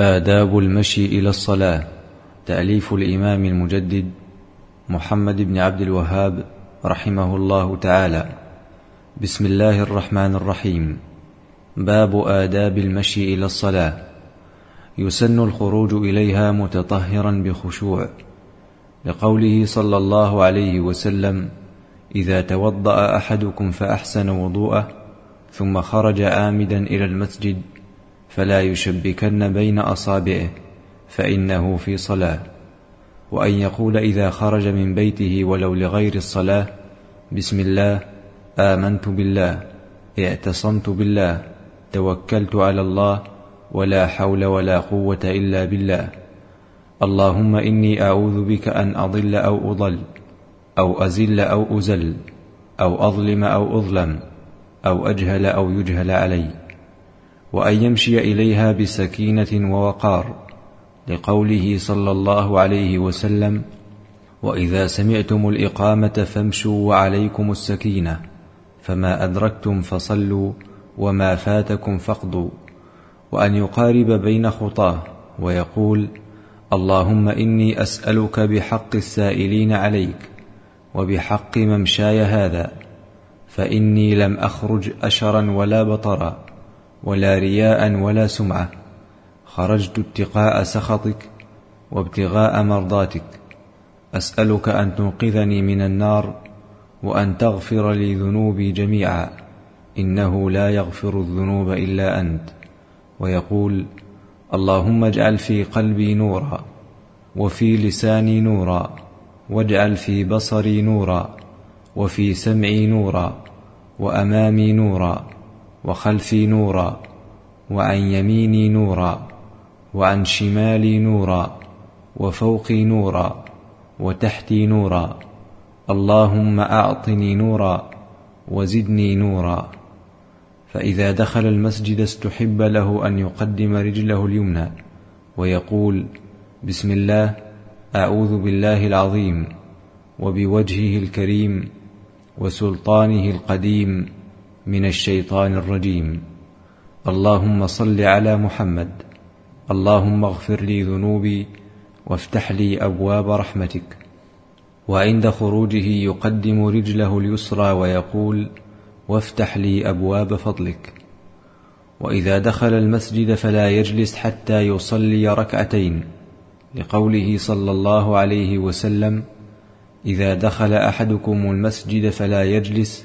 آداب المشي إلى الصلاة، تأليف الإمام المجدد محمد بن عبد الوهاب رحمه الله تعالى. بسم الله الرحمن الرحيم. باب آداب المشي إلى الصلاة. يسن الخروج إليها متطهرا بخشوع، لقوله صلى الله عليه وسلم: إذا توضأ أحدكم فأحسن وضوءه ثم خرج عامدا إلى المسجد فلا يشبكن بين أصابعه فإنه في صلاة، وأن يقول إذا خرج من بيته ولو لغير الصلاة: بسم الله، آمنت بالله، اعتصمت بالله، توكلت على الله، ولا حول ولا قوة إلا بالله، اللهم إني أعوذ بك أن أضل أو أضل، أو أزل أو أزل، أو أظلم أو أظلم، أو أجهل أو يجهل علي. وأن يمشي إليها بسكينة ووقار، لقوله صلى الله عليه وسلم: وإذا سمعتم الإقامة فامشوا وعليكم السكينة، فما أدركتم فصلوا وما فاتكم فاقضوا. وأن يقارب بين خطاه ويقول: اللهم إني أسألك بحق السائلين عليك وبحق ممشاي هذا، فإني لم أخرج أشرا ولا بطرا ولا رياء ولا سمعة، خرجت ابتغاء سخطك وابتغاء مرضاتك، أسألك أن تنقذني من النار وأن تغفر لي ذنوبي جميعا، إنه لا يغفر الذنوب إلا أنت. ويقول: اللهم اجعل في قلبي نورا، وفي لساني نورا، واجعل في بصري نورا، وفي سمعي نورا، وأمامي نورا، وخلفي نورا، وعن يميني نورا، وعن شمالي نورا، وفوقي نورا، وتحتي نورا، اللهم أعطني نورا وزدني نورا. فإذا دخل المسجد استحب له أن يقدم رجله اليمنى ويقول: بسم الله، أعوذ بالله العظيم وبوجهه الكريم وسلطانه القديم من الشيطان الرجيم، اللهم صل على محمد، اللهم اغفر لي ذنوبي وافتح لي أبواب رحمتك. وعند خروجه يقدم رجله اليسرى ويقول: وافتح لي أبواب فضلك. وإذا دخل المسجد فلا يجلس حتى يصلي ركعتين، لقوله صلى الله عليه وسلم: إذا دخل أحدكم المسجد فلا يجلس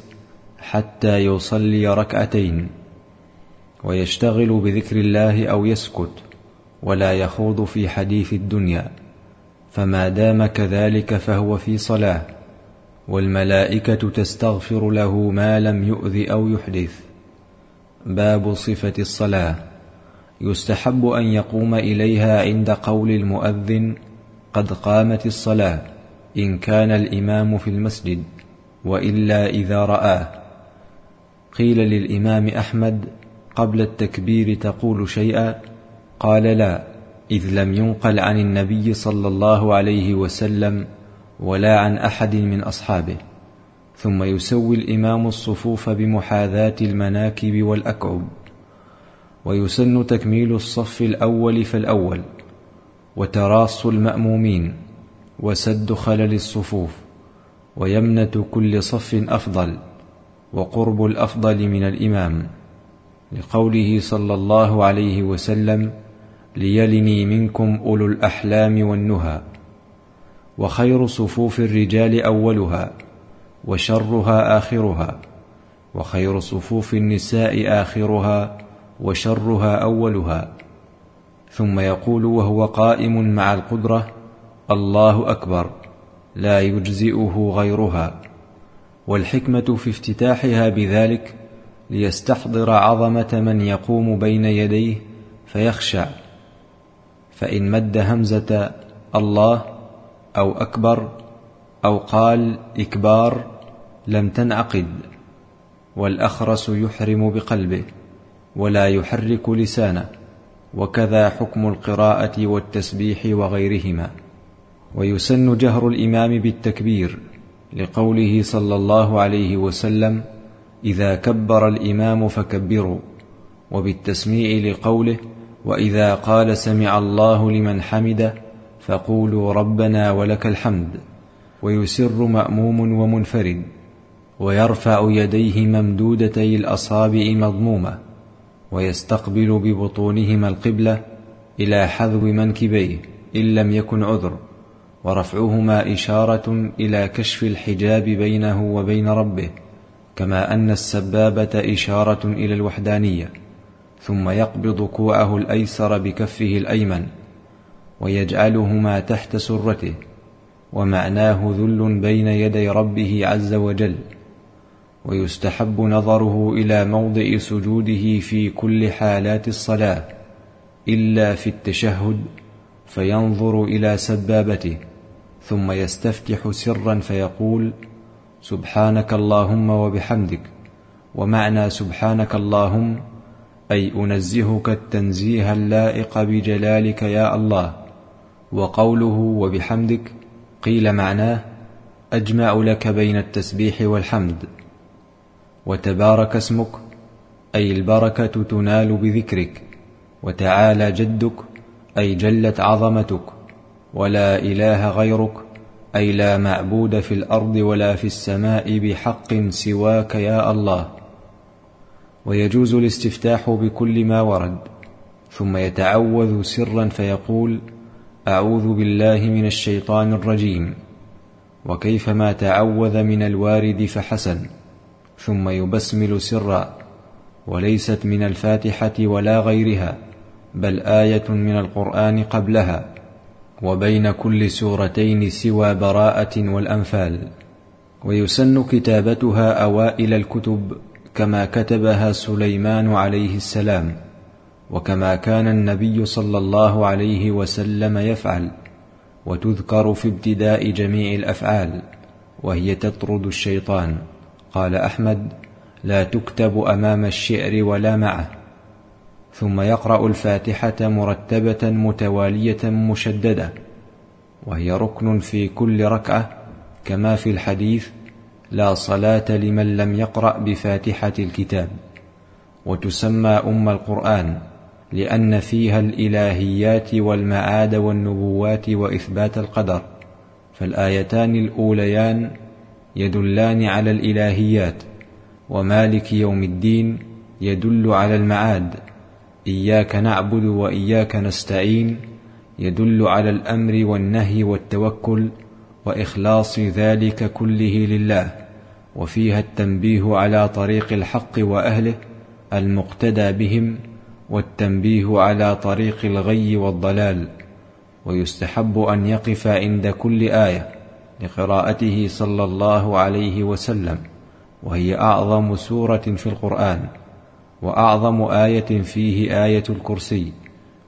حتى يصلي ركعتين. ويشتغل بذكر الله أو يسكت، ولا يخوض في حديث الدنيا، فما دام كذلك فهو في صلاة، والملائكة تستغفر له ما لم يؤذ أو يحدث. باب صفة الصلاة. يستحب أن يقوم إليها عند قول المؤذن: قد قامت الصلاة، إن كان الإمام في المسجد، وإلا إذا رآه. قيل للإمام أحمد: قبل التكبير تقول شيئا؟ قال: لا، إذ لم ينقل عن النبي صلى الله عليه وسلم ولا عن أحد من أصحابه. ثم يسوي الإمام الصفوف بمحاذاة المناكب والأكعب. ويسن تكميل الصف الأول فالأول، وتراص المأمومين، وسد خلل الصفوف، ويمنة كل صف أفضل، وقرب الأفضل من الإمام، لقوله صلى الله عليه وسلم: ليلني منكم أولو الأحلام والنهى. وخير صفوف الرجال أولها، وشرها آخرها، وخير صفوف النساء آخرها، وشرها أولها. ثم يقول وهو قائم مع القدرة: الله أكبر، لا يجزئه غيرها. والحكمة في افتتاحها بذلك ليستحضر عظمة من يقوم بين يديه فيخشع، فإن مد همزة الله أو أكبر أو قال إكبار لم تنعقد. والأخرس يحرم بقلبه ولا يحرك لسانه، وكذا حكم القراءة والتسبيح وغيرهما. ويسن جهر الإمام بالتكبير، لقوله صلى الله عليه وسلم: إذا كبر الإمام فكبروا، وبالتسميع لقوله: وإذا قال سمع الله لمن حمده فقولوا ربنا ولك الحمد. ويسر مأموم ومنفرد، ويرفع يديه ممدودتي الأصابع مضمومة، ويستقبل ببطونهما القبلة إلى حذو منكبيه إن لم يكن عذر، ورفعهما إشارة إلى كشف الحجاب بينه وبين ربه، كما أن السبابة إشارة إلى الوحدانية. ثم يقبض كوعه الأيسر بكفه الأيمن ويجعلهما تحت سرته، ومعناه ذل بين يدي ربه عز وجل. ويستحب نظره إلى موضع سجوده في كل حالات الصلاة إلا في التشهد، فينظر إلى سبابته، ثم يستفتح سرا فيقول سبحانك اللهم وبحمدك. ومعنى سبحانك اللهم أي أنزهك التنزيه اللائق بجلالك يا الله. وقوله وبحمدك قيل معناه أجمع لك بين التسبيح والحمد. وتبارك اسمك أي البركة تنال بذكرك، وتعالى جدك أي جلت عظمتك، ولا إله غيرك أي لا معبود في الأرض ولا في السماء بحق سواك يا الله. ويجوز الاستفتاح بكل ما ورد، ثم يتعوذ سرا فيقول أعوذ بالله من الشيطان الرجيم، وكيفما تعوذ من الوارد فحسن. ثم يبسمل سرا، وليست من الفاتحة ولا غيرها، بل آية من القرآن قبلها، وبين كل سورتين سوى براءة والأنفال. ويسن كتابتها أوائل الكتب كما كتبها سليمان عليه السلام، وكما كان النبي صلى الله عليه وسلم يفعل. وتذكر في ابتداء جميع الأفعال، وهي تطرد الشيطان. قال أحمد لا تكتب أمام الشعر ولا معه. ثم يقرأ الفاتحة مرتبة متوالية مشددة، وهي ركن في كل ركعة، كما في الحديث لا صلاة لمن لم يقرأ بفاتحة الكتاب. وتسمى أم القرآن لأن فيها الإلهيات والمعاد والنبوات وإثبات القدر، فالآيتان الأوليان يدلان على الإلهيات، ومالك يوم الدين يدل على المعاد، إياك نعبد وإياك نستعين يدل على الأمر والنهي والتوكل وإخلاص ذلك كله لله. وفيها التنبيه على طريق الحق وأهله المقتدى بهم، والتنبيه على طريق الغي والضلال. ويستحب أن يقف عند كل آية لقراءته صلى الله عليه وسلم، وهي أعظم سورة في القرآن، وأعظم آية فيه آية الكرسي،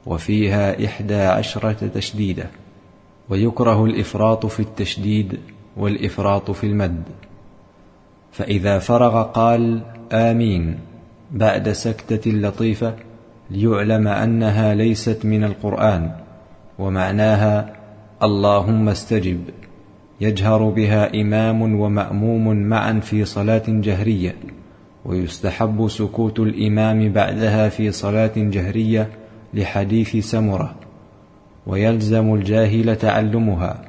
وفيها 11 تشديدة. ويكره الإفراط في التشديد والإفراط في المد. فإذا فرغ قال آمين بعد سكتة لطيفة، ليعلم أنها ليست من القرآن، ومعناها اللهم استجب. يجهر بها إمام ومأموم معا في صلاة جهرية، ويستحب سكوت الإمام بعدها في صلاة جهرية لحديث سمرة. ويلزم الجاهل تعلمها،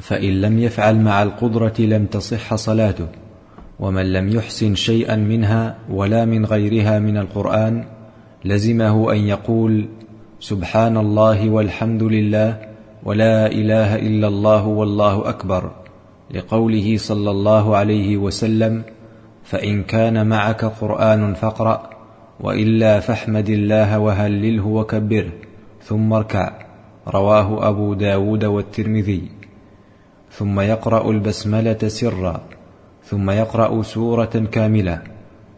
فإن لم يفعل مع القدرة لم تصح صلاته. ومن لم يحسن شيئا منها ولا من غيرها من القرآن لزمه أن يقول سبحان الله والحمد لله ولا إله إلا الله والله أكبر، لقوله صلى الله عليه وسلم فإن كان معك قرآن فاقرأ، وإلا فاحمد الله وهلله وكبره ثم اركع. رواه أبو داود والترمذي. ثم يقرأ البسملة سرا، ثم يقرأ سورة كاملة،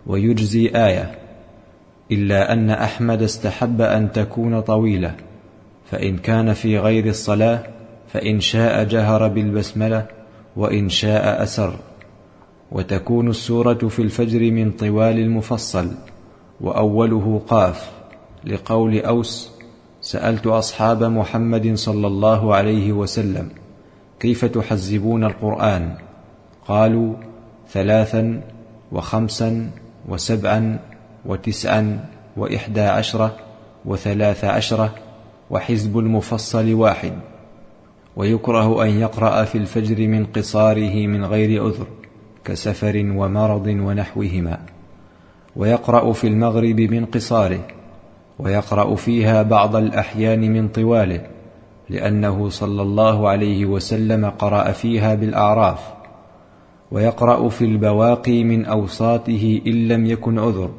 ويجزي آية، إلا أن أحمد استحب أن تكون طويلة، فإن كان في غير الصلاة فإن شاء جهر بالبسملة وإن شاء أسر. وتكون السورة في الفجر من طوال المفصل، وأوله قاف، لقول أوس سألت أصحاب محمد صلى الله عليه وسلم كيف تحزبون القرآن، قالوا 3 و5 و7 و9 و11 و13 وحزب المفصل 1. ويكره أن يقرأ في الفجر من قصاره من غير عذر كسفر ومرض ونحوهما. ويقرأ في المغرب من قصاره، ويقرأ فيها بعض الأحيان من طواله، لأنه صلى الله عليه وسلم قرأ فيها بالأعراف. ويقرأ في البواقي من أوساطه إن لم يكن عذر،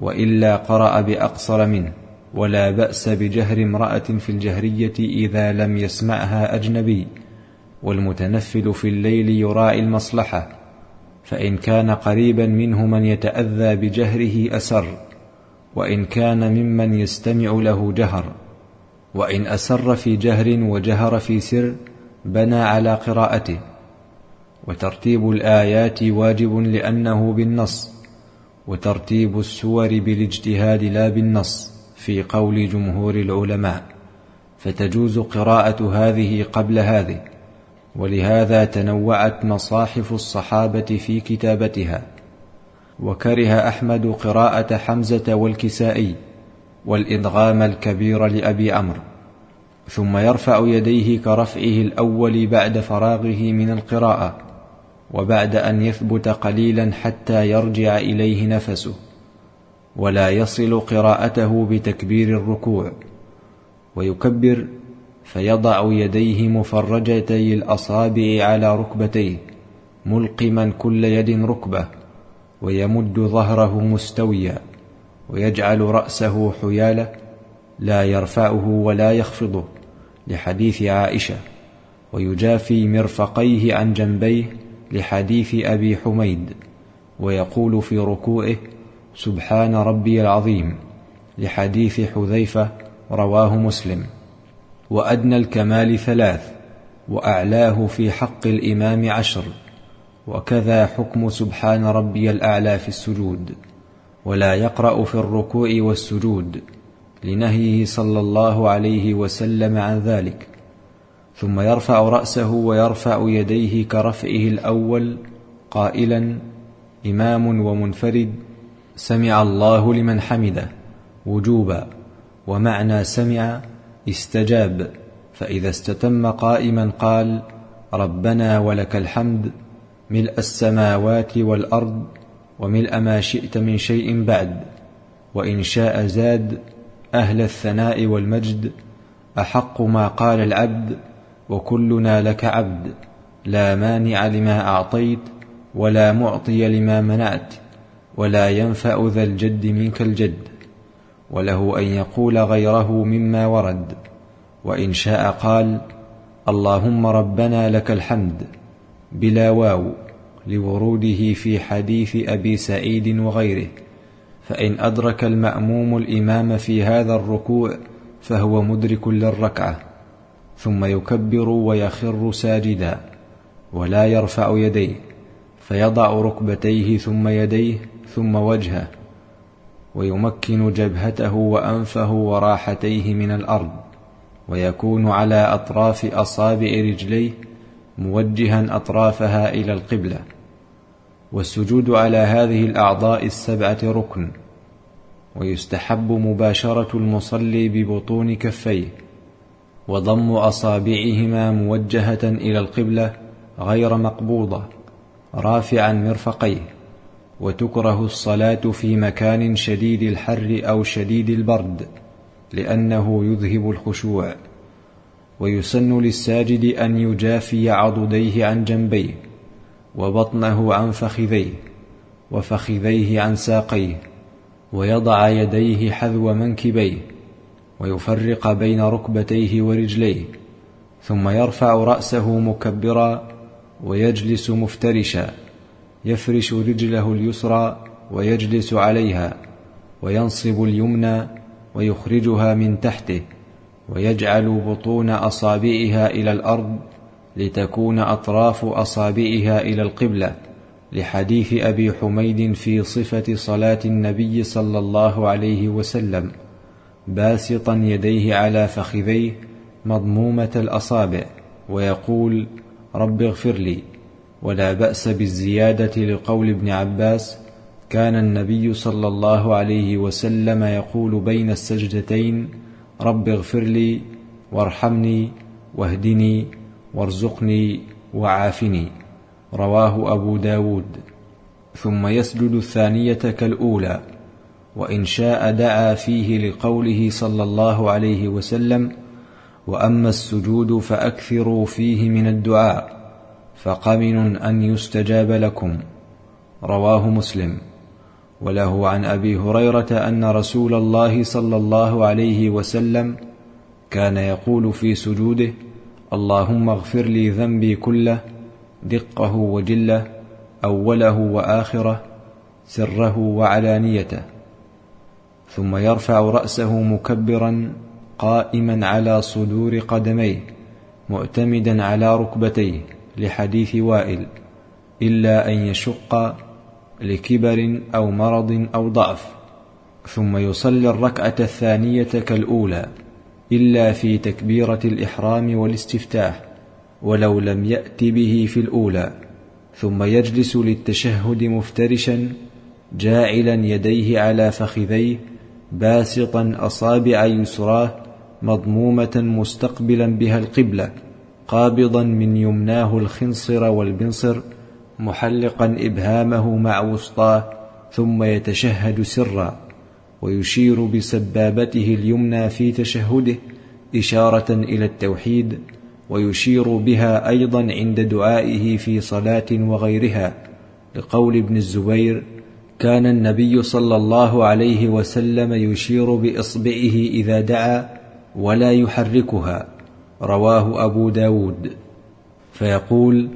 وإلا قرأ بأقصر منه. ولا بأس بجهر امرأة في الجهرية إذا لم يسمعها أجنبي. والمتنفل في الليل يراعي المصلحة، فإن كان قريبا منه من يتأذى بجهره أسر، وإن كان ممن يستمع له جهر. وإن أسر في جهر وجهر في سر بنى على قراءته. وترتيب الآيات واجب لأنه بالنص، وترتيب السور بالاجتهاد لا بالنص في قول جمهور العلماء، فتجوز قراءة هذه قبل هذه. ولهذا تنوعت مصاحف الصحابة في كتابتها. وكره أحمد قراءة حمزة والكسائي والإدغام الكبير لأبي عمرو، ثم يرفع يديه كرفعه الأول بعد فراغه من القراءة، وبعد أن يثبت قليلا حتى يرجع إليه نفسه، ولا يصل قراءته بتكبير الركوع. ويكبر فيضع يديه مفرجتي الأصابع على ركبتيه ملقما كل يد ركبة، ويمد ظهره مستويا، ويجعل رأسه حيالة لا يرفعه ولا يخفضه لحديث عائشة، ويجافي مرفقيه عن جنبيه لحديث أبي حميد، ويقول في ركوعه سبحان ربي العظيم لحديث حذيفة رواه مسلم. وأدنى الكمال 3، وأعلاه في حق الإمام 10، وكذا حكم سبحان ربي الأعلى في السجود. ولا يقرأ في الركوع والسجود لنهيه صلى الله عليه وسلم عن ذلك. ثم يرفع رأسه ويرفع يديه كرفعه الأول قائلا إمام ومنفرد سمع الله لمن حمده وجوبا. ومعنى سمع استجاب، فإذا استتم قائما قال ربنا ولك الحمد ملء السماوات والأرض وملء ما شئت من شيء بعد، وإن شاء زاد أهل الثناء والمجد أحق ما قال العبد وكلنا لك عبد لا مانع لما أعطيت ولا معطي لما منعت ولا ينفع ذا الجد منك الجد. وله أن يقول غيره مما ورد، وإن شاء قال اللهم ربنا لك الحمد بلا واو لوروده في حديث أبي سعيد وغيره. فإن أدرك المأموم الإمام في هذا الركوع فهو مدرك للركعة. ثم يكبر ويخر ساجدا، ولا يرفع يديه، فيضع ركبتيه ثم يديه ثم وجهه، ويمكن جبهته وأنفه وراحتيه من الأرض، ويكون على أطراف أصابع رجليه موجها أطرافها إلى القبلة. والسجود على هذه الأعضاء 7 ركن. ويستحب مباشرة المصلي ببطون كفيه وضم أصابعهما موجهة إلى القبلة غير مقبوضة رافعا مرفقيه. وتكره الصلاة في مكان شديد الحر أو شديد البرد لأنه يذهب الخشوع. ويسن للساجد أن يجافي عضديه عن جنبيه، وبطنه عن فخذيه، وفخذيه عن ساقيه، ويضع يديه حذو منكبيه، ويفرق بين ركبتيه ورجليه. ثم يرفع رأسه مكبرا، ويجلس مفترشا، يفرش رجله اليسرى ويجلس عليها، وينصب اليمنى ويخرجها من تحته، ويجعل بطون أصابعها إلى الأرض لتكون أطراف أصابعها إلى القبلة لحديث أبي حميد في صفة صلاة النبي صلى الله عليه وسلم باسطا يديه على فخذيه مضمومة الأصابع، ويقول رب اغفر لي. ولا بأس بالزيادة لقول ابن عباس كان النبي صلى الله عليه وسلم يقول بين السجدتين: رب اغفر لي وارحمني واهدني وارزقني وعافني. رواه أبو داود. ثم يسجد الثانية كالأولى، وإن شاء دعا فيه لقوله صلى الله عليه وسلم: وأما السجود فأكثروا فيه من الدعاء فقمن أن يستجاب لكم. رواه مسلم. وله عن أبي هريرة أن رسول الله صلى الله عليه وسلم كان يقول في سجوده: اللهم اغفر لي ذنبي كله، دقه وجله، أوله وآخره، سره وعلانيته، ثم يرفع رأسه مكبرا قائما على صدور قدميه معتمدا على ركبتيه، لحديث وائل: إلا أن يشق لكبر أو مرض أو ضعف. ثم يصلي الركعة الثانية كالأولى إلا في تكبيرة الإحرام والاستفتاح، ولو لم يأت به في الأولى. ثم يجلس للتشهد مفترشا جاعلا يديه على فخذيه، باسطا أصابع يسراه مضمومة مستقبلا بها القبلة، قابضا من يمناه الخنصر والبنصر، محلقا إبهامه مع وسطاه، ثم يتشهد سرا ويشير بسبابته اليمنى في تشهده إشارة إلى التوحيد، ويشير بها أيضا عند دعائه في صلاة وغيرها، لقول ابن الزبير: كان النبي صلى الله عليه وسلم يشير بإصبعه إذا دعا ولا يحركها. رواه أبو داود. فيقول: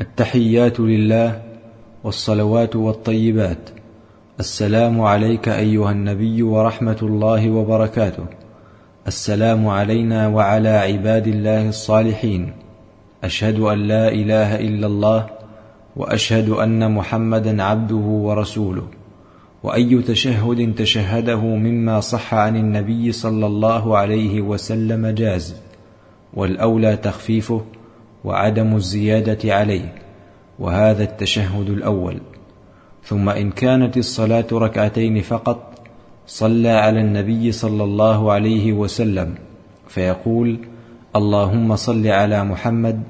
التحيات لله والصلوات والطيبات، السلام عليك أيها النبي ورحمة الله وبركاته، السلام علينا وعلى عباد الله الصالحين، أشهد أن لا إله إلا الله وأشهد أن محمدا عبده ورسوله. وأي تشهد تشهده مما صح عن النبي صلى الله عليه وسلم جاز، والأولى تخفيفه وعدم الزيادة عليه، وهذا التشهد الأول. ثم إن كانت الصلاة ركعتين فقط صلى على النبي صلى الله عليه وسلم فيقول: اللهم صل على محمد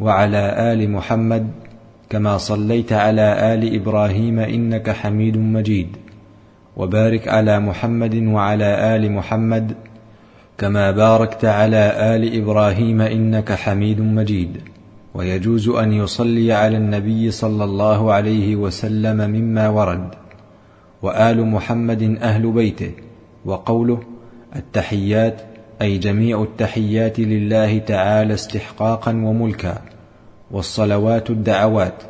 وعلى آل محمد كما صليت على آل إبراهيم إنك حميد مجيد، وبارك على محمد وعلى آل محمد كما باركت على آل إبراهيم إنك حميد مجيد. ويجوز أن يصلي على النبي صلى الله عليه وسلم مما ورد: وآل محمد أهل بيته. وقوله التحيات أي جميع التحيات لله تعالى استحقاقا وملكا، والصلوات الدعوات،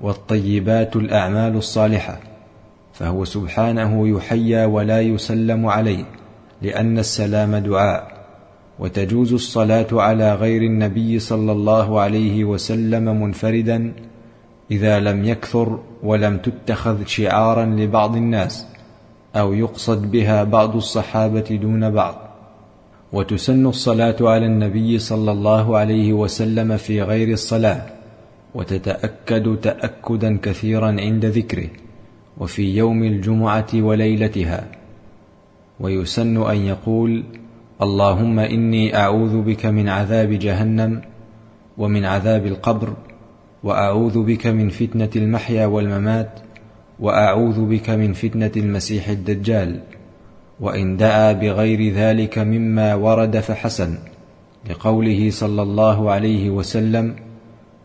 والطيبات الأعمال الصالحة، فهو سبحانه يحيى ولا يسلم عليه، لأن السلام دعاء. وتجوز الصلاة على غير النبي صلى الله عليه وسلم منفردا إذا لم يكثر ولم تتخذ شعارا لبعض الناس، أو يقصد بها بعض الصحابة دون بعض. وتسن الصلاة على النبي صلى الله عليه وسلم في غير الصلاة، وتتأكد تأكدا كثيرا عند ذكره، وفي يوم الجمعة وليلتها. ويسن أن يقول: اللهم إني أعوذ بك من عذاب جهنم ومن عذاب القبر، وأعوذ بك من فتنة المحيا والممات، وأعوذ بك من فتنة المسيح الدجال. وإن دعا بغير ذلك مما ورد فحسن، لقوله صلى الله عليه وسلم: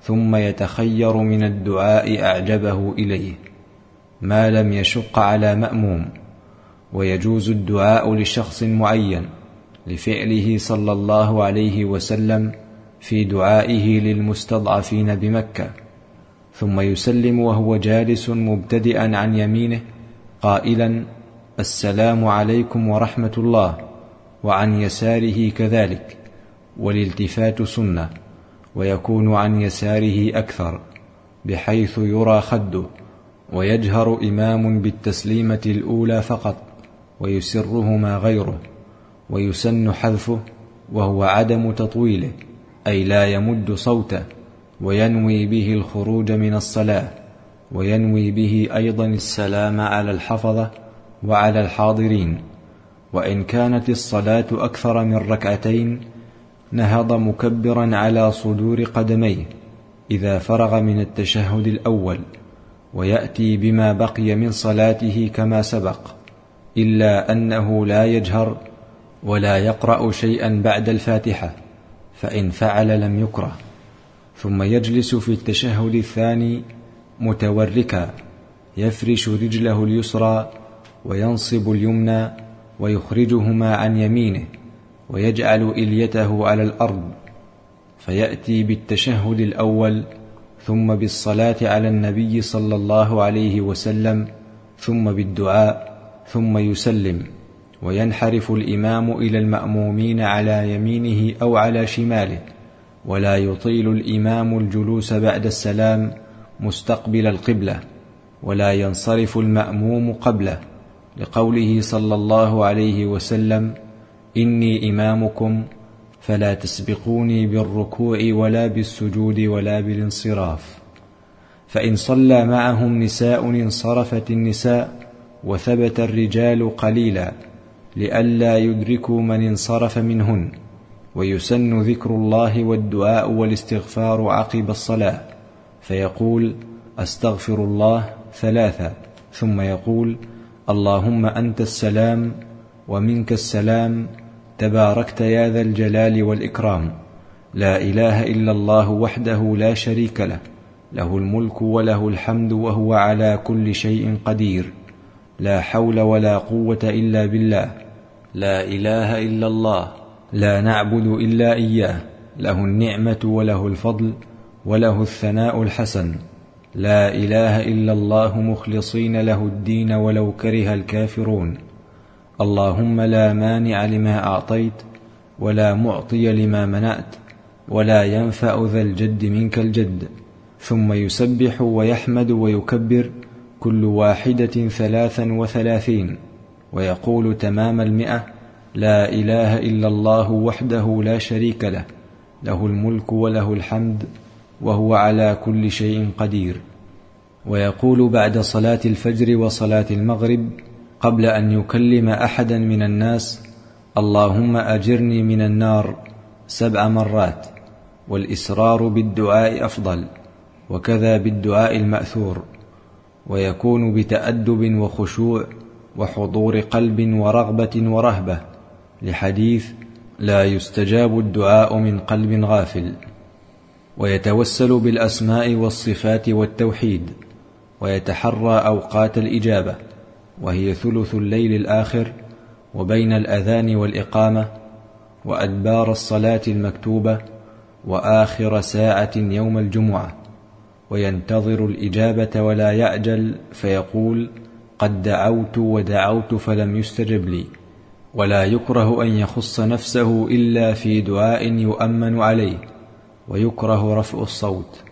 ثم يتخير من الدعاء أعجبه إليه، ما لم يشق على مأموم. ويجوز الدعاء لشخص معين لفعله صلى الله عليه وسلم في دعائه للمستضعفين بمكة. ثم يسلم وهو جالس مبتدئا عن يمينه قائلا: السلام عليكم ورحمة الله، وعن يساره كذلك، والالتفات سنة، ويكون عن يساره أكثر بحيث يرى خده. ويجهر إمام بالتسليمة الأولى فقط، ويسرهما غيره. ويسن حذفه وهو عدم تطويله، أي لا يمد صوته وينوي به الخروج من الصلاة، وينوي به أيضا السلام على الحفظة وعلى الحاضرين. وإن كانت الصلاة أكثر من ركعتين نهض مكبرا على صدور قدميه إذا فرغ من التشهد الأول، ويأتي بما بقي من صلاته كما سبق، إلا أنه لا يجهر ولا يقرأ شيئا بعد الفاتحة، فإن فعل لم يكره. ثم يجلس في التشهد الثاني متوركا، يفرش رجله اليسرى وينصب اليمنى ويخرجهما عن يمينه، ويجعل إليته على الأرض، فيأتي بالتشهد الأول ثم بالصلاة على النبي صلى الله عليه وسلم ثم بالدعاء ثم يسلم، وينحرف الإمام إلى المأمومين على يمينه أو على شماله، ولا يطيل الإمام الجلوس بعد السلام مستقبل القبلة، ولا ينصرف المأموم قبله، لقوله صلى الله عليه وسلم: إني إمامكم فلا تسبقوني بالركوع ولا بالسجود ولا بالانصراف. فإن صلى معهم نساء انصرفت النساء وثبت الرجال قليلا، لئلا يدركوا من انصرف منهن. ويسن ذكر الله والدعاء والاستغفار عقب الصلاة، فيقول: أستغفر الله ثلاثة، ثم يقول: اللهم أنت السلام ومنك السلام، تباركت يا ذا الجلال والإكرام، لا إله إلا الله وحده لا شريك له، له الملك وله الحمد وهو على كل شيء قدير، لا حول ولا قوة إلا بالله، لا إله إلا الله، لا نعبد إلا إياه، له النعمة وله الفضل وله الثناء الحسن، لا إله إلا الله مخلصين له الدين ولو كره الكافرون، اللهم لا مانع لما أعطيت ولا معطي لما منعت ولا ينفع ذا الجد منك الجد. ثم يسبح ويحمد ويكبر كل واحدة 33، ويقول تمام 100: لا إله إلا الله وحده لا شريك له، له الملك وله الحمد وهو على كل شيء قدير. ويقول بعد صلاة الفجر وصلاة المغرب قبل أن يكلم أحدا من الناس: اللهم أجرني من النار 7 مرات، والإسرار بالدعاء أفضل، وكذا بالدعاء المأثور. ويكون بتأدب وخشوع وحضور قلب ورغبة ورهبة، لحديث: لا يستجاب الدعاء من قلب غافل. ويتوسل بالأسماء والصفات والتوحيد، ويتحرى أوقات الإجابة، وهي ثلث الليل الآخر وبين الأذان والإقامة، وأدبار الصلاة المكتوبة، وآخر ساعة يوم الجمعة. وينتظر الإجابة ولا يعجل، فيقول: قد دعوت ودعوت فلم يستجب لي. ولا يكره أن يخص نفسه إلا في دعاء يؤمن عليه، ويكره رفع الصوت.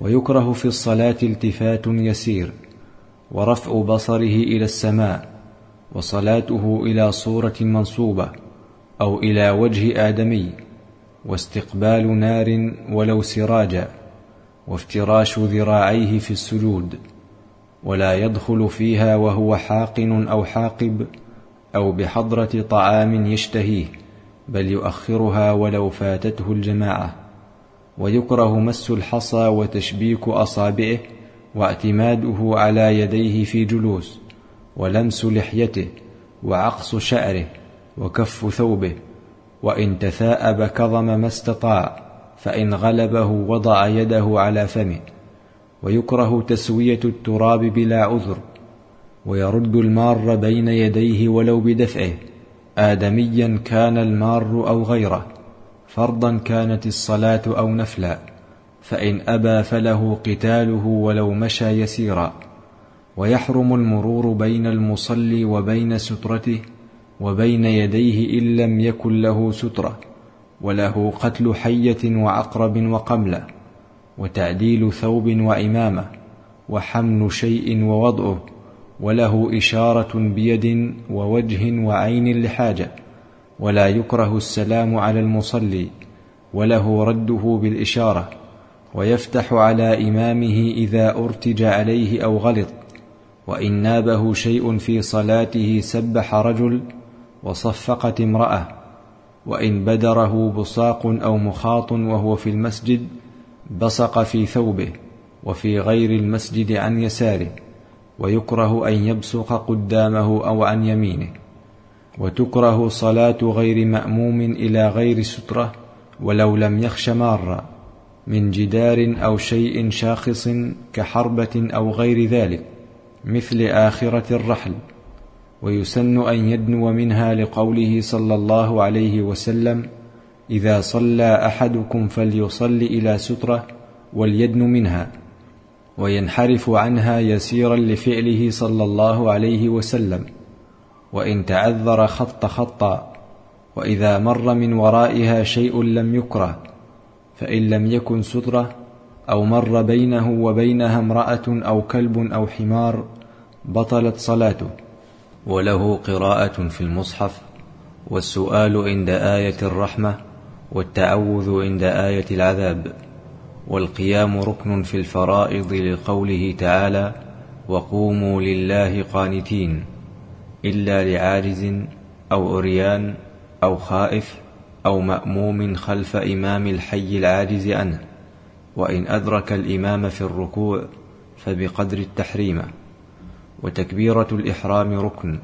ويكره في الصلاة التفات يسير، ورفع بصره إلى السماء، وصلاته إلى صورة منصوبة أو إلى وجه آدمي، واستقبال نار ولو سراجا، وافتراش ذراعيه في السجود، ولا يدخل فيها وهو حاقن أو حاقب أو بحضرة طعام يشتهيه، بل يؤخرها ولو فاتته الجماعة. ويكره مس الحصى وتشبيك أصابعه واعتماده على يديه في جلوس، ولمس لحيته وعقص شعره وكف ثوبه، وإن تثاءب كظم ما استطاع، فإن غلبه وضع يده على فمه. ويكره تسوية التراب بلا عذر. ويرد المار بين يديه ولو بدفعه، آدميا كان المار أو غيره، فرضا كانت الصلاة أو نفلا، فإن أبى فله قتاله ولو مشى يسيرا. ويحرم المرور بين المصلي وبين سترته وبين يديه إن لم يكن له سترة، وله قتل حية وعقرب وقملة، وتعديل ثوب وعمامة، وحمل شيء ووضعه، وله إشارة بيد ووجه وعين لحاجة. ولا يكره السلام على المصلي، وله رده بالإشارة، ويفتح على إمامه إذا أرتج عليه أو غلط، وإن نابه شيء في صلاته سبح رجل وصفقت امرأة، وإن بدره بصاق أو مخاط وهو في المسجد بصق في ثوبه وفي غير المسجد عن يساره، ويكره أن يبصق قدامه أو عن يمينه. وتكره صلاة غير مأموم إلى غير سترة ولو لم يخش مارا من جدار أو شيء شاخص كحربة أو غير ذلك مثل آخرة الرحل. ويسن أن يدنو منها لقوله صلى الله عليه وسلم: إذا صلى أحدكم فليصل إلى سترة وليدن منها. وينحرف عنها يسيرا لفعله صلى الله عليه وسلم، وإن تعذر خط خطا، وإذا مر من ورائها شيء لم يكره فإن لم يكن سترة أو مر بينه وبينها امرأة أو كلب أو حمار بطلت صلاته. وله قراءة في المصحف، والسؤال عند آية الرحمة، والتعوذ عند آية العذاب. والقيام ركن في الفرائض لقوله تعالى: وقوموا لله قانتين، إلا لعاجز أو عريان أو خائف أو مأموم خلف إمام الحي العاجز عنه، وإن أدرك الإمام في الركوع فبقدر التحريمة. وتكبيرة الإحرام ركن،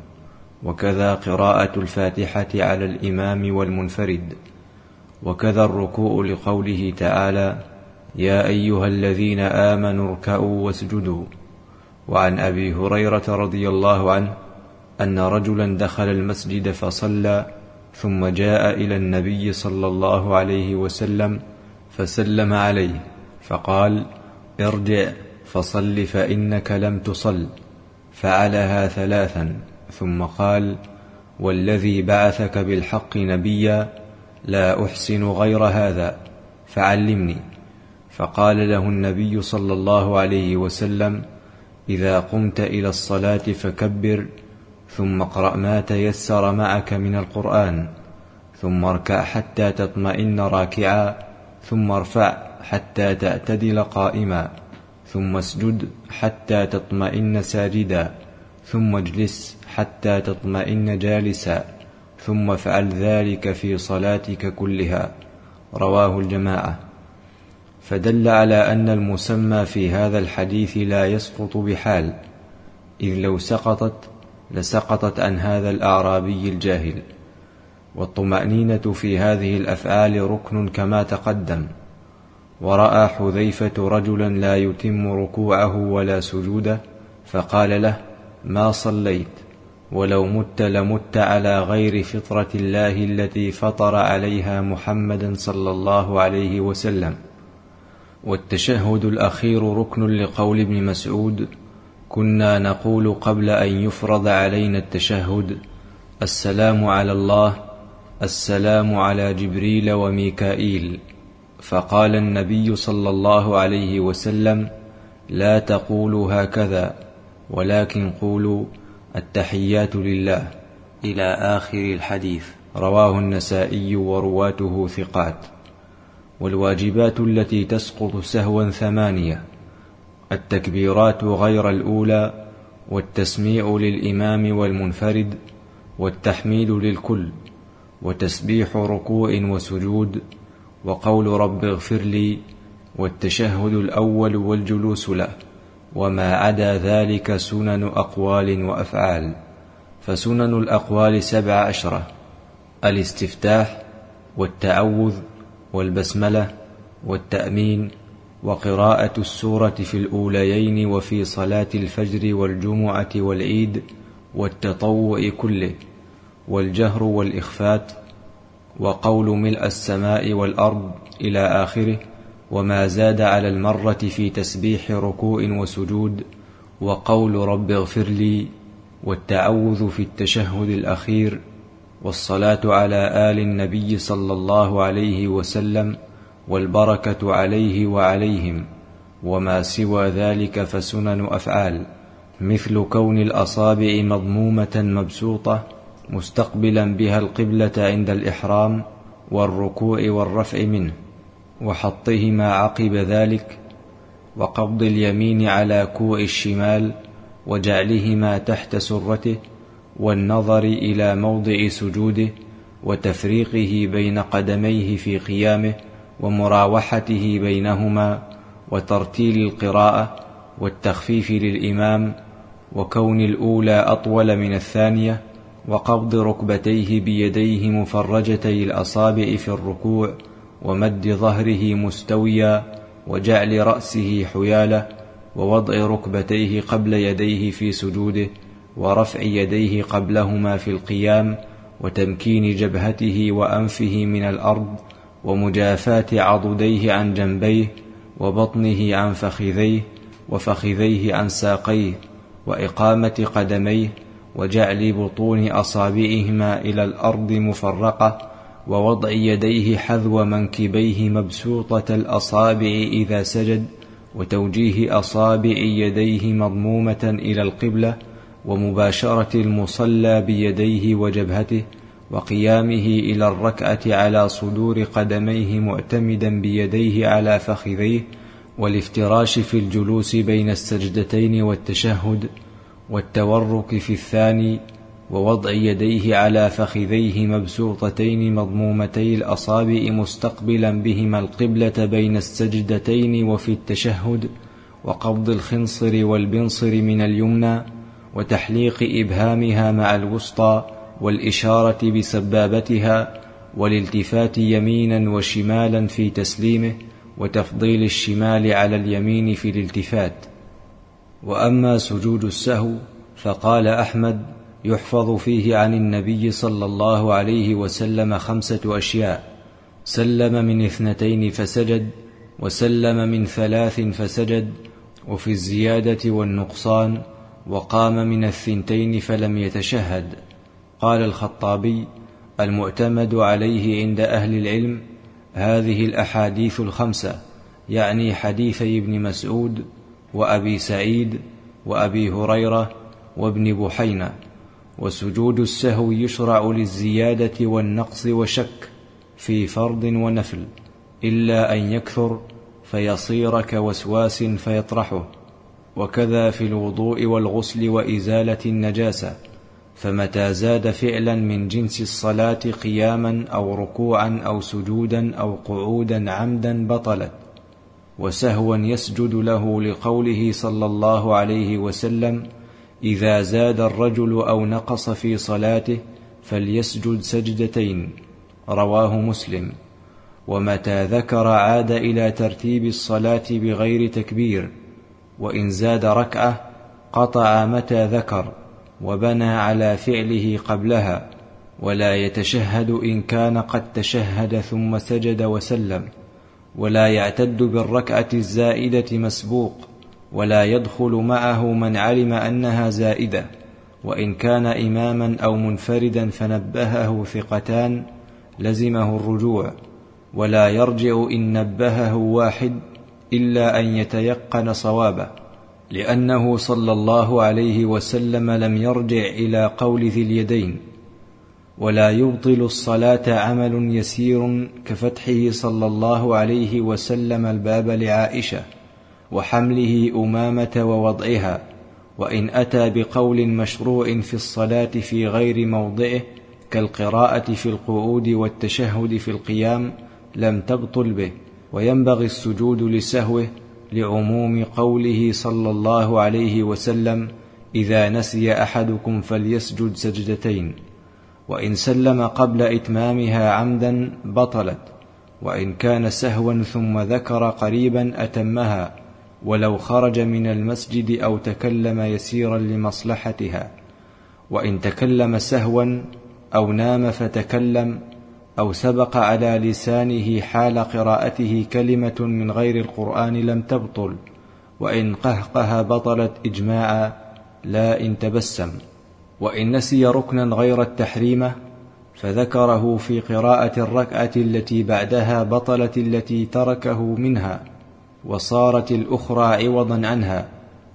وكذا قراءة الفاتحة على الإمام والمنفرد، وكذا الركوع لقوله تعالى: يا أيها الذين آمنوا اركعوا واسجدوا. وعن أبي هريرة رضي الله عنه أن رجلا دخل المسجد فصلى، ثم جاء إلى النبي صلى الله عليه وسلم فسلم عليه، فقال: ارجع فصل فإنك لم تصل. فعلها ثلاثا، ثم قال: والذي بعثك بالحق نبيا لا أحسن غير هذا فعلمني. فقال له النبي صلى الله عليه وسلم: إذا قمت إلى الصلاة فكبر، ثم اقرأ ما تيسر معك من القرآن، ثم اركع حتى تطمئن راكعا، ثم ارفع حتى تعتدل قائما، ثم اسجد حتى تطمئن ساجدا، ثم اجلس حتى تطمئن جالسا، ثم افعل ذلك في صلاتك كلها. رواه الجماعة. فدل على أن المسمى في هذا الحديث لا يسقط بحال، إذ لو سقطت لسقطت عن هذا الأعرابي الجاهل. والطمأنينة في هذه الأفعال ركن كما تقدم. ورأى حذيفة رجلا لا يتم ركوعه ولا سجوده، فقال له: ما صليت، ولو مت لمت على غير فطرة الله التي فطر عليها محمدا صلى الله عليه وسلم. والتشهد الأخير ركن لقول ابن مسعود: كنا نقول قبل أن يفرض علينا التشهد: السلام على الله، السلام على جبريل وميكائيل. فقال النبي صلى الله عليه وسلم: لا تقولوا هكذا، ولكن قولوا: التحيات لله، إلى آخر الحديث. رواه النسائي ورواته ثقات. والواجبات التي تسقط سهوا ثمانية: التكبيرات غير الأولى، والتسميع للإمام والمنفرد، والتحميد للكل، وتسبيح ركوع وسجود، وقول رب اغفر لي، والتشهد الأول والجلوس له، وما عدا ذلك سنن أقوال وأفعال. فسنن الأقوال 17: الاستفتاح، والتعوذ، والبسملة، والتأمين، وقراءة السورة في الأوليين وفي صلاة الفجر والجمعة والعيد، والتطوع كله، والجهر والإخفات، وقول ملء السماء والأرض، إلى آخره. وما زاد على المرة في تسبيح ركوع وسجود، وقول رب اغفر لي، والتعوذ في التشهد الأخير، والصلاة على آل النبي صلى الله عليه وسلم، والبركة عليه وعليهم. وما سوى ذلك فسنن أفعال، مثل كون الأصابع مضمومة مبسوطة مستقبلا بها القبلة عند الإحرام والركوع والرفع منه، وحطهما عقب ذلك، وقبض اليمين على كوع الشمال وجعلهما تحت سرته، والنظر إلى موضع سجوده، وتفريقه بين قدميه في قيامه، ومراوحته بينهما، وترتيل القراءة، والتخفيف للإمام، وكون الأولى أطول من الثانية، وقبض ركبتيه بيديه مفرجتي الأصابع في الركوع، ومد ظهره مستويا، وجعل رأسه حيالة، ووضع ركبتيه قبل يديه في سجوده، ورفع يديه قبلهما في القيام، وتمكين جبهته وأنفه من الأرض، ومجافاة عضديه عن جنبيه، وبطنه عن فخذيه، وفخذيه عن ساقيه، وإقامة قدميه، وجعل بطون أصابعهما إلى الأرض مفرقة، ووضع يديه حذو منكبيه مبسوطة الأصابع إذا سجد، وتوجيه أصابع يديه مضمومة إلى القبلة، ومباشرة المصلى بيديه وجبهته، وقيامه إلى الركعة على صدور قدميه معتمدا بيديه على فخذيه، والافتراش في الجلوس بين السجدتين والتشهد، والتورك في الثاني، ووضع يديه على فخذيه مبسوطتين مضمومتي الأصابع مستقبلا بهما القبلة بين السجدتين وفي التشهد، وقبض الخنصر والبنصر من اليمنى، وتحليق إبهامها مع الوسطى، والإشارة بسبابتها، والالتفات يمينا وشمالا في تسليمه، وتفضيل الشمال على اليمين في الالتفات. وأما سجود السهو فقال أحمد: يحفظ فيه عن النبي صلى الله عليه وسلم 5 أشياء: سلم من 2 فسجد، وسلم من 3 فسجد، وفي الزيادة والنقصان، وقام من 2 فلم يتشهد. قال الخطابي: المعتمد عليه عند أهل العلم هذه الأحاديث 5، يعني حديثي ابن مسعود وأبي سعيد وأبي هريرة وابن بحينة. وسجود السهو يشرع للزيادة والنقص وشك في فرض ونفل، إلا أن يكثر فيصير كوسواس فيطرحه، وكذا في الوضوء والغسل وإزالة النجاسة، فمتى زاد فعلا من جنس الصلاة قياما أو ركوعا أو سجودا أو قعودا عمدا بطلت. وسهوا يسجد له لقوله صلى الله عليه وسلم: إذا زاد الرجل أو نقص في صلاته فليسجد سجدتين، رواه مسلم. ومتى ذكر عاد إلى ترتيب الصلاة بغير تكبير، وإن زاد ركعة قطع متى ذكر، وبنى على فعله قبلها، ولا يتشهد إن كان قد تشهد ثم سجد وسلم، ولا يعتد بالركعة الزائدة مسبوق، ولا يدخل معه من علم أنها زائدة، وإن كان إماما أو منفردا فنبهه ثقتان لزمه الرجوع، ولا يرجع إن نبهه واحد إلا أن يتيقن صوابه، لأنه صلى الله عليه وسلم لم يرجع إلى قول ذي اليدين. ولا يبطل الصلاة عمل يسير كفتحه صلى الله عليه وسلم الباب لعائشة، وحمله أمامة ووضعها، وإن أتى بقول مشروع في الصلاة في غير موضعه كالقراءة في القعود والتشهد في القيام لم تبطل به. وينبغي السجود لسهوه لعموم قوله صلى الله عليه وسلم: إذا نسي أحدكم فليسجد سجدتين. وإن سلم قبل إتمامها عمدا بطلت، وإن كان سهوا ثم ذكر قريبا أتمها، ولو خرج من المسجد أو تكلم يسيرا لمصلحتها. وإن تكلم سهوا أو نام فتكلم، أو سبق على لسانه حال قراءته كلمة من غير القرآن لم تبطل، وإن قهقها بطلت إجماعا لا إن تبسم. وإن نسي ركنا غير التحريمة فذكره في قراءة الركعة التي بعدها بطلت التي تركه منها، وصارت الأخرى عوضا عنها،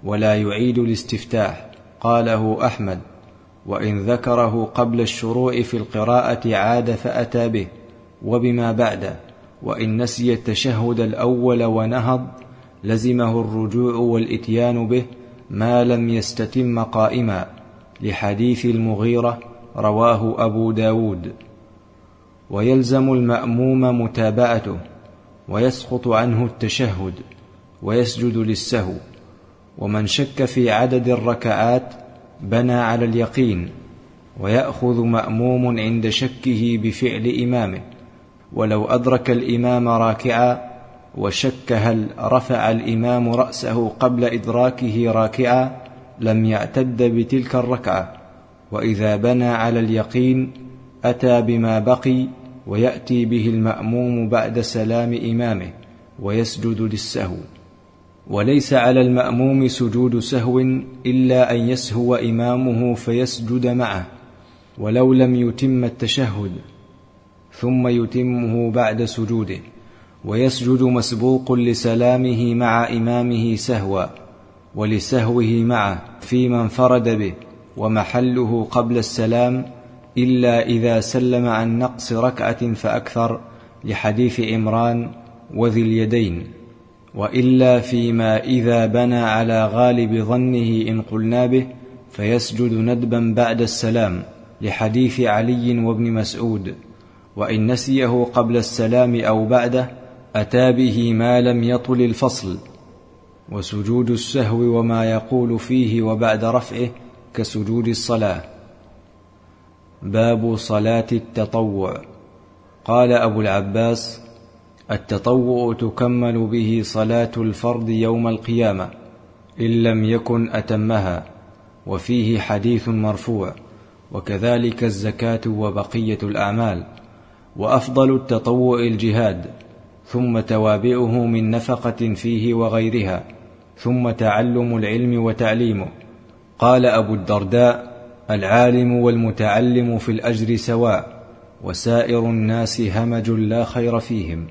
ولا يعيد الاستفتاح، قاله أحمد. وإن ذكره قبل الشروع في القراءة عاد فأتى به وبما بعده، وإن نسي التشهد الأول ونهض لزمه الرجوع والإتيان به ما لم يستتم قائما، لحديث المغيرة رواه أبو داود. ويلزم المأموم متابعته، ويسقط عنه التشهد، ويسجد للسهو. ومن شك في عدد الركعات بنى على اليقين، ويأخذ مأموم عند شكه بفعل إمامه. ولو أدرك الإمام راكعا وشك هل رفع الإمام رأسه قبل إدراكه راكعا لم يعتد بتلك الركعة. وإذا بنى على اليقين أتى بما بقي، ويأتي به المأموم بعد سلام إمامه ويسجد للسهو. وليس على المأموم سجود سهو إلا أن يسهو إمامه فيسجد معه ولو لم يتم التشهد، ثم يتمه بعد سجوده، ويسجد مسبوق لسلامه مع إمامه سهوا، ولسهوه معه فيما انفرد به، ومحله قبل السلام إلا إذا سلم عن نقص ركعة فأكثر، لحديث عمران وذي اليدين. وإلا فيما إذا بنى على غالب ظنه إن قلنا به فيسجد ندبا بعد السلام، لحديث علي وابن مسعود. وإن نسيه قبل السلام أو بعده أتى به ما لم يطل الفصل. وسجود السهو وما يقول فيه وبعد رفعه كسجود الصلاة. باب صلاة التطوع. قال أبو العباس: التطوع تكمل به صلاة الفرض يوم القيامة إن لم يكن أتمها، وفيه حديث مرفوع. وكذلك الزكاة وبقية الأعمال. وأفضل التطوع الجهاد، ثم توابعه من نفقة فيه وغيرها، ثم تعلم العلم وتعليمه. قال أبو الدرداء: العالم والمتعلم في الأجر سواء، وسائر الناس همج لا خير فيهم.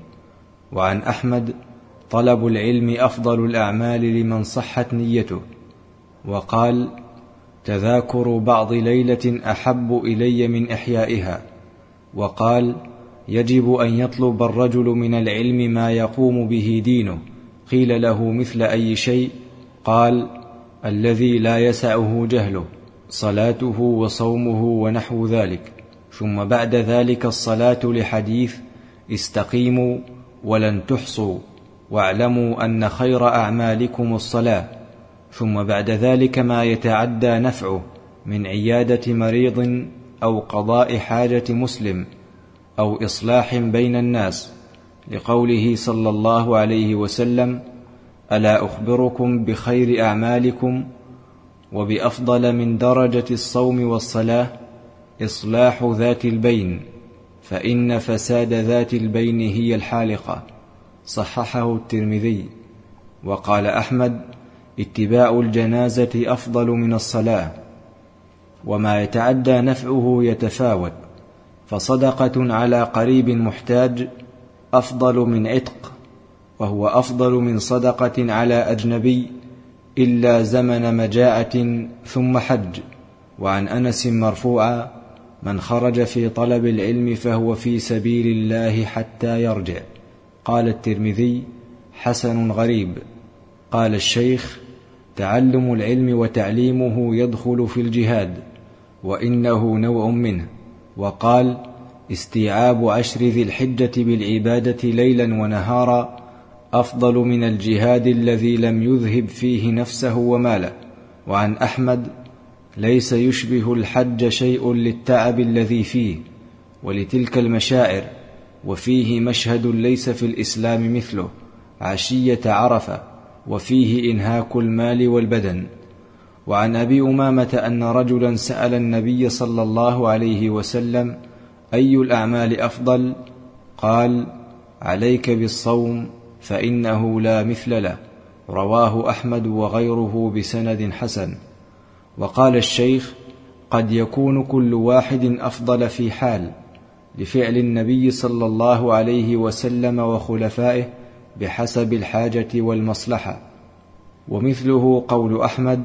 وعن أحمد: طلب العلم أفضل الأعمال لمن صحت نيته. وقال: تذاكر بعض ليلة أحب إلي من إحيائها. وقال: يجب أن يطلب الرجل من العلم ما يقوم به دينه. قيل له: مثل أي شيء؟ قال: الذي لا يسعه جهله، صلاته وصومه ونحو ذلك، ثم بعد ذلك الصلاة، لحديث: استقيموا ولن تحصوا، واعلموا أن خير أعمالكم الصلاة. ثم بعد ذلك ما يتعدى نفعه من عيادة مريض، أو قضاء حاجة مسلم، أو إصلاح بين الناس، لقوله صلى الله عليه وسلم: ألا أخبركم بخير أعمالكم وبأفضل من درجة الصوم والصلاة؟ إصلاح ذات البين، فإن فساد ذات البين هي الحالقة. صححه الترمذي. وقال أحمد: اتباع الجنازة أفضل من الصلاة. وما يتعدى نفعه يتفاوت، فصدقة على قريب محتاج أفضل من عتق، وهو أفضل من صدقة على أجنبي إلا زمن مجاعة، ثم حج. وعن أنس مرفوعا: من خرج في طلب العلم فهو في سبيل الله حتى يرجع. قال الترمذي: حسن غريب. قال الشيخ: تعلم العلم وتعليمه يدخل في الجهاد، وإنه نوع منه. وقال: استيعاب عشر ذي الحجة بالعبادة ليلا ونهارا أفضل من الجهاد الذي لم يذهب فيه نفسه وماله. وعن أحمد: ليس يشبه الحج شيء للتعب الذي فيه ولتلك المشاعر، وفيه مشهد ليس في الإسلام مثله، عشية عرفة، وفيه إنهاك المال والبدن. وعن أبي أمامة أن رجلا سأل النبي صلى الله عليه وسلم: أي الأعمال أفضل؟ قال: عليك بالصوم فإنه لا مثل له. رواه أحمد وغيره بسند حسن. وقال الشيخ: قد يكون كل واحد أفضل في حال، لفعل النبي صلى الله عليه وسلم وخلفائه بحسب الحاجة والمصلحة. ومثله قول أحمد: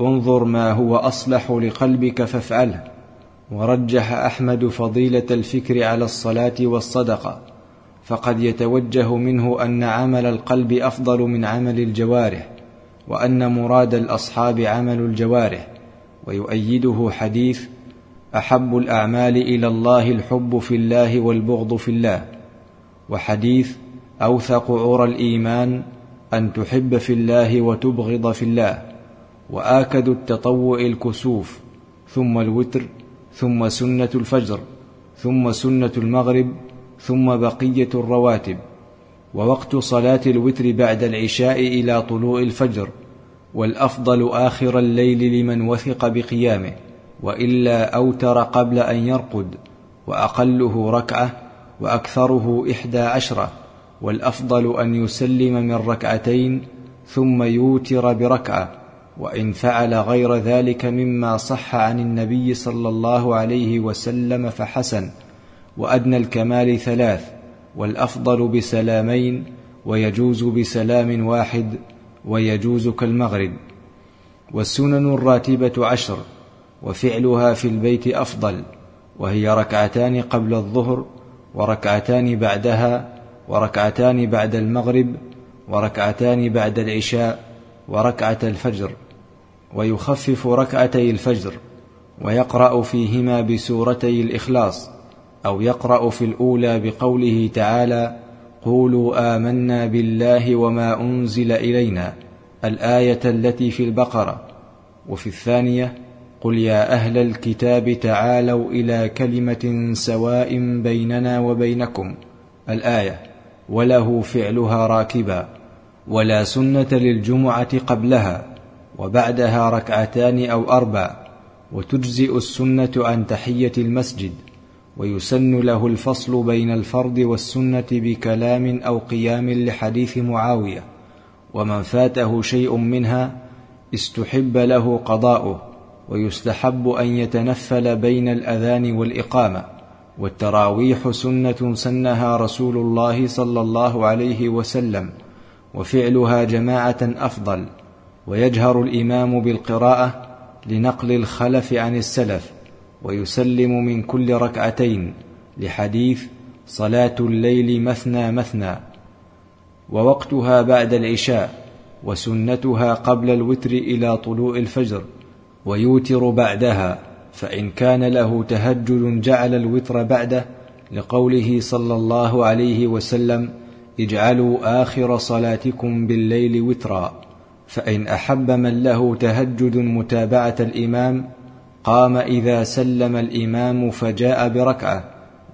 انظر ما هو أصلح لقلبك فافعله. ورجح أحمد فضيلة الفكر على الصلاة والصدقة، فقد يتوجه منه أن عمل القلب أفضل من عمل الجوارح، وأن مراد الأصحاب عمل الجوارح. ويؤيده حديث أحب الأعمال إلى الله الحب في الله والبغض في الله، وحديث أوثق عرى الإيمان أن تحب في الله وتبغض في الله. وآكد التطوع الكسوف، ثم الوتر، ثم سنة الفجر، ثم سنة المغرب، ثم بقية الرواتب، ووقت صلاة الوتر بعد العشاء إلى طلوع الفجر، والأفضل آخر الليل لمن وثق بقيامه، وإلا أوتر قبل أن يرقد، وأقله ركعة وأكثره 11، والأفضل أن يسلم من ركعتين ثم يوتر بركعة، وإن فعل غير ذلك مما صح عن النبي صلى الله عليه وسلم فحسن. وأدنى الكمال 3، والأفضل بسلامين، ويجوز بسلام واحد، ويجوز كالمغرب. والسنن الراتبة 10، وفعلها في البيت أفضل، وهي 2 قبل الظهر، 2 بعدها، 2 بعد المغرب، 2 بعد العشاء، 1 الفجر. ويخفف 2 الفجر، ويقرأ فيهما بسورتي الإخلاص، أو يقرأ في الأولى بقوله تعالى قولوا آمنا بالله وما أنزل إلينا، الآية التي في البقرة. وفي الثانية قل يا أهل الكتاب تعالوا إلى كلمة سواء بيننا وبينكم، الآية، وله فعلها راكبا. ولا سنة للجمعة قبلها، وبعدها 2 أو 4، وتجزئ السنة عن تحية المسجد. ويسن له الفصل بين الفرض والسنة بكلام أو قيام لحديث معاوية، ومن فاته شيء منها استحب له قضاؤه. ويستحب أن يتنفل بين الأذان والإقامة. والتراويح سنة سنها رسول الله صلى الله عليه وسلم، وفعلها جماعة أفضل. ويجهر الإمام بالقراءة لنقل الخلف عن السلف، ويسلم من كل 2 لحديث صلاة الليل مثنى مثنى. ووقتها بعد العشاء، وسنتها قبل الوتر إلى طلوع الفجر، ويوتر بعدها، فإن كان له تهجد جعل الوتر بعده، لقوله صلى الله عليه وسلم اجعلوا آخر صلاتكم بالليل وترا. فإن أحب من له تهجد متابعة الإمام قام إذا سلم الإمام فجاء بركعة،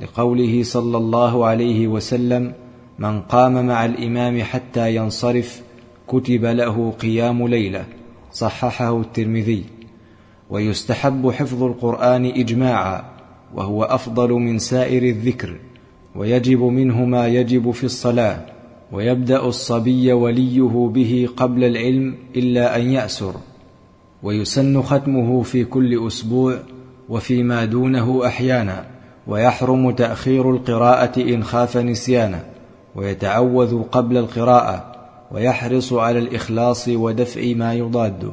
لقوله صلى الله عليه وسلم من قام مع الإمام حتى ينصرف كتب له قيام ليلة، صححه الترمذي. ويستحب حفظ القرآن إجماعا، وهو أفضل من سائر الذكر. ويجب منه ما يجب في الصلاة، ويبدأ الصبي وليه به قبل العلم إلا أن يأسر. ويسن ختمه في كل أسبوع وفيما دونه أحيانا. ويحرم تأخير القراءة إن خاف نسيانا. ويتعوذ قبل القراءة، ويحرص على الإخلاص ودفع ما يضاده.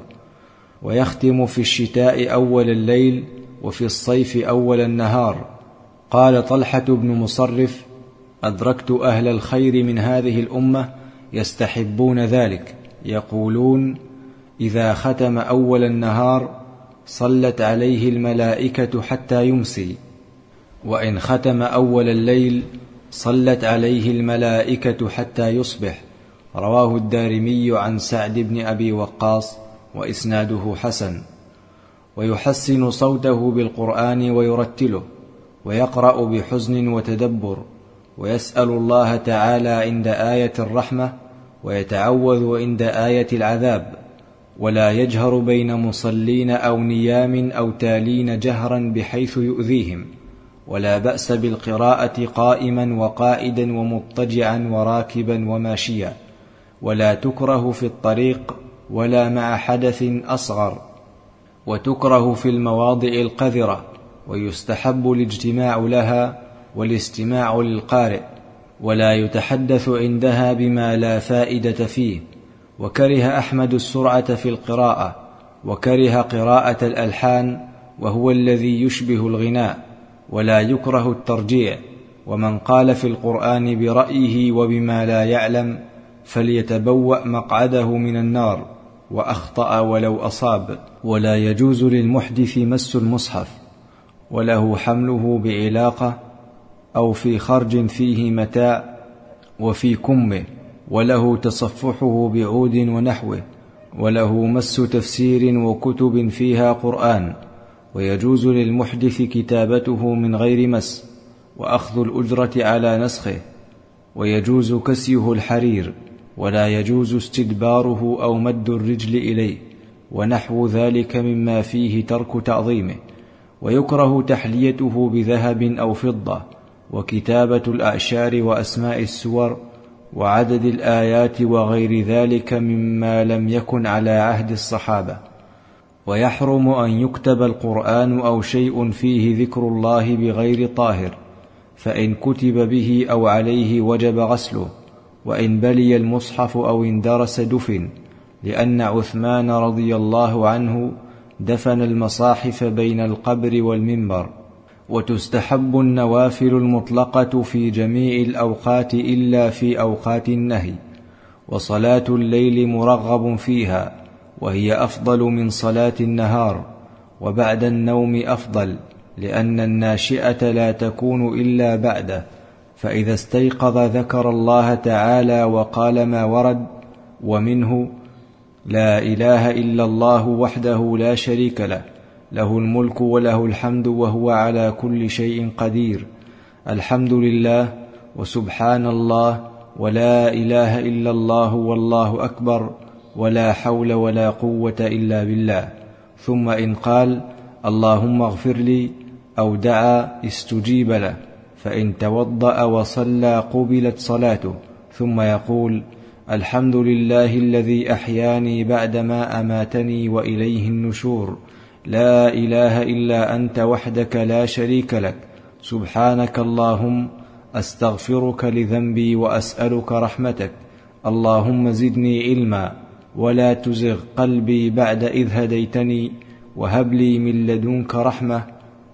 ويختم في الشتاء أول الليل، وفي الصيف أول النهار. قال طلحة بن مصرف أدركت أهل الخير من هذه الأمة يستحبون ذلك، يقولون إذا ختم أول النهار صلت عليه الملائكة حتى يمسي، وإن ختم أول الليل صلت عليه الملائكة حتى يصبح. رواه الدارمي عن سعد بن أبي وقاص، وإسناده حسن. ويحسن صوته بالقرآن ويرتله، ويقرأ بحزن وتدبر، ويسأل الله تعالى عند آية الرحمة، ويتعوذ عند آية العذاب. ولا يجهر بين مصلين أو نيام أو تالين جهرا بحيث يؤذيهم. ولا بأس بالقراءة قائما وقائدا ومضطجعا وراكبا وماشيا. ولا تكره في الطريق ولا مع حدث أصغر. وتكره في المواضع القذرة، ويستحب الاجتماع لها والاستماع للقارئ. ولا يتحدث عندها بما لا فائدة فيه. وكره أحمد السرعة في القراءة، وكره قراءة الألحان، وهو الذي يشبه الغناء. ولا يكره الترجيع، ومن قال في القرآن برأيه وبما لا يعلم فليتبوأ مقعده من النار، وأخطأ ولو أصاب. ولا يجوز للمحدث مس المصحف، وله حمله بعلاقة أو في خرج فيه متاع وفي كمه، وله تصفحه بعود ونحوه، وله مس تفسير وكتب فيها قرآن. ويجوز للمحدث كتابته من غير مس، وأخذ الأجرة على نسخه، ويجوز كسيه الحرير، ولا يجوز استدباره أو مد الرجل إليه ونحو ذلك مما فيه ترك تعظيمه. ويكره تحليته بذهب أو فضة، وكتابة الأعشار وأسماء السور وعدد الآيات وغير ذلك مما لم يكن على عهد الصحابة. ويحرم أن يكتب القرآن أو شيء فيه ذكر الله بغير طاهر، فإن كتب به أو عليه وجب غسله، وإن بلي المصحف أو اندرس دفن، لأن عثمان رضي الله عنه دفن المصاحف بين القبر والمنبر. وتستحب النوافل المطلقة في جميع الأوقات إلا في أوقات النهي، وصلاة الليل مرغب فيها، وهي أفضل من صلاة النهار، وبعد النوم أفضل، لأن الناشئة لا تكون إلا بعده، فإذا استيقظ ذكر الله تعالى وقال ما ورد، ومنه: لا إله إلا الله وحده لا شريك له، له الملك وله الحمد وهو على كل شيء قدير، الحمد لله وسبحان الله ولا إله إلا الله والله أكبر ولا حول ولا قوة إلا بالله، ثم إن قال اللهم اغفر لي أو دعا استجيب له، فإن توضأ وصلى قبلت صلاته، ثم يقول: الحمد لله الذي أحياني بعدما أماتني وإليه النشور، لا إله إلا أنت وحدك لا شريك لك، سبحانك اللهم، أستغفرك لذنبي وأسألك رحمتك، اللهم زدني علما، ولا تزغ قلبي بعد إذ هديتني، وهب لي من لدنك رحمة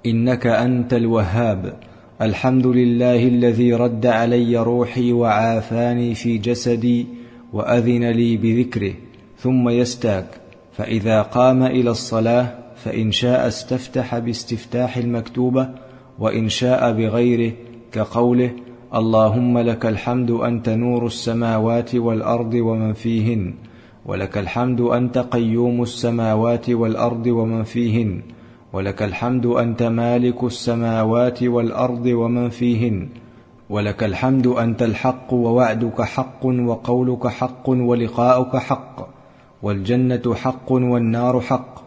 إنك أنت الوهاب، الحمد لله الذي رد علي روحي وعافاني في جسدي وأذن لي بذكره، ثم يستاك، فإذا قام إلى الصلاة فإن شاء استفتح باستفتاح المكتوبة، وإن شاء بغيره، كقوله: اللهم لك الحمد أنت نور السماوات والأرض ومن فيهن، ولك الحمد أنت قيوم السماوات والأرض ومن فيهن، ولك الحمد أنت مالك السماوات والأرض ومن فيهن، ولك الحمد أنت الحق، ووعدك حق، وقولك حق، ولقاؤك حق، والجنة حق، والنار حق،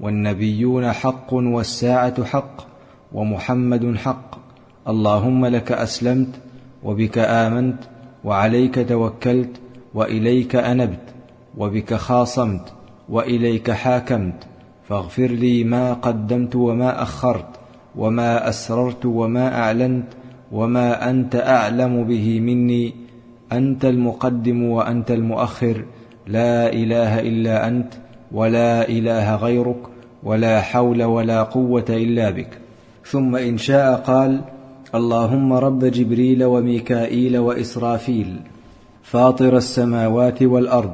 والنبيون حق، والساعة حق، ومحمد حق، اللهم لك أسلمت، وبك آمنت، وعليك توكلت، وإليك أنبت، وبك خاصمت، وإليك حاكمت، فاغفر لي ما قدمت وما أخرت، وما أسررت وما أعلنت، وما أنت أعلم به مني، أنت المقدم وأنت المؤخر، لا إله إلا أنت ولا إله غيرك، ولا حول ولا قوة إلا بك. ثم إن شاء قال: اللهم رب جبريل وميكائيل وإسرافيل، فاطر السماوات والأرض،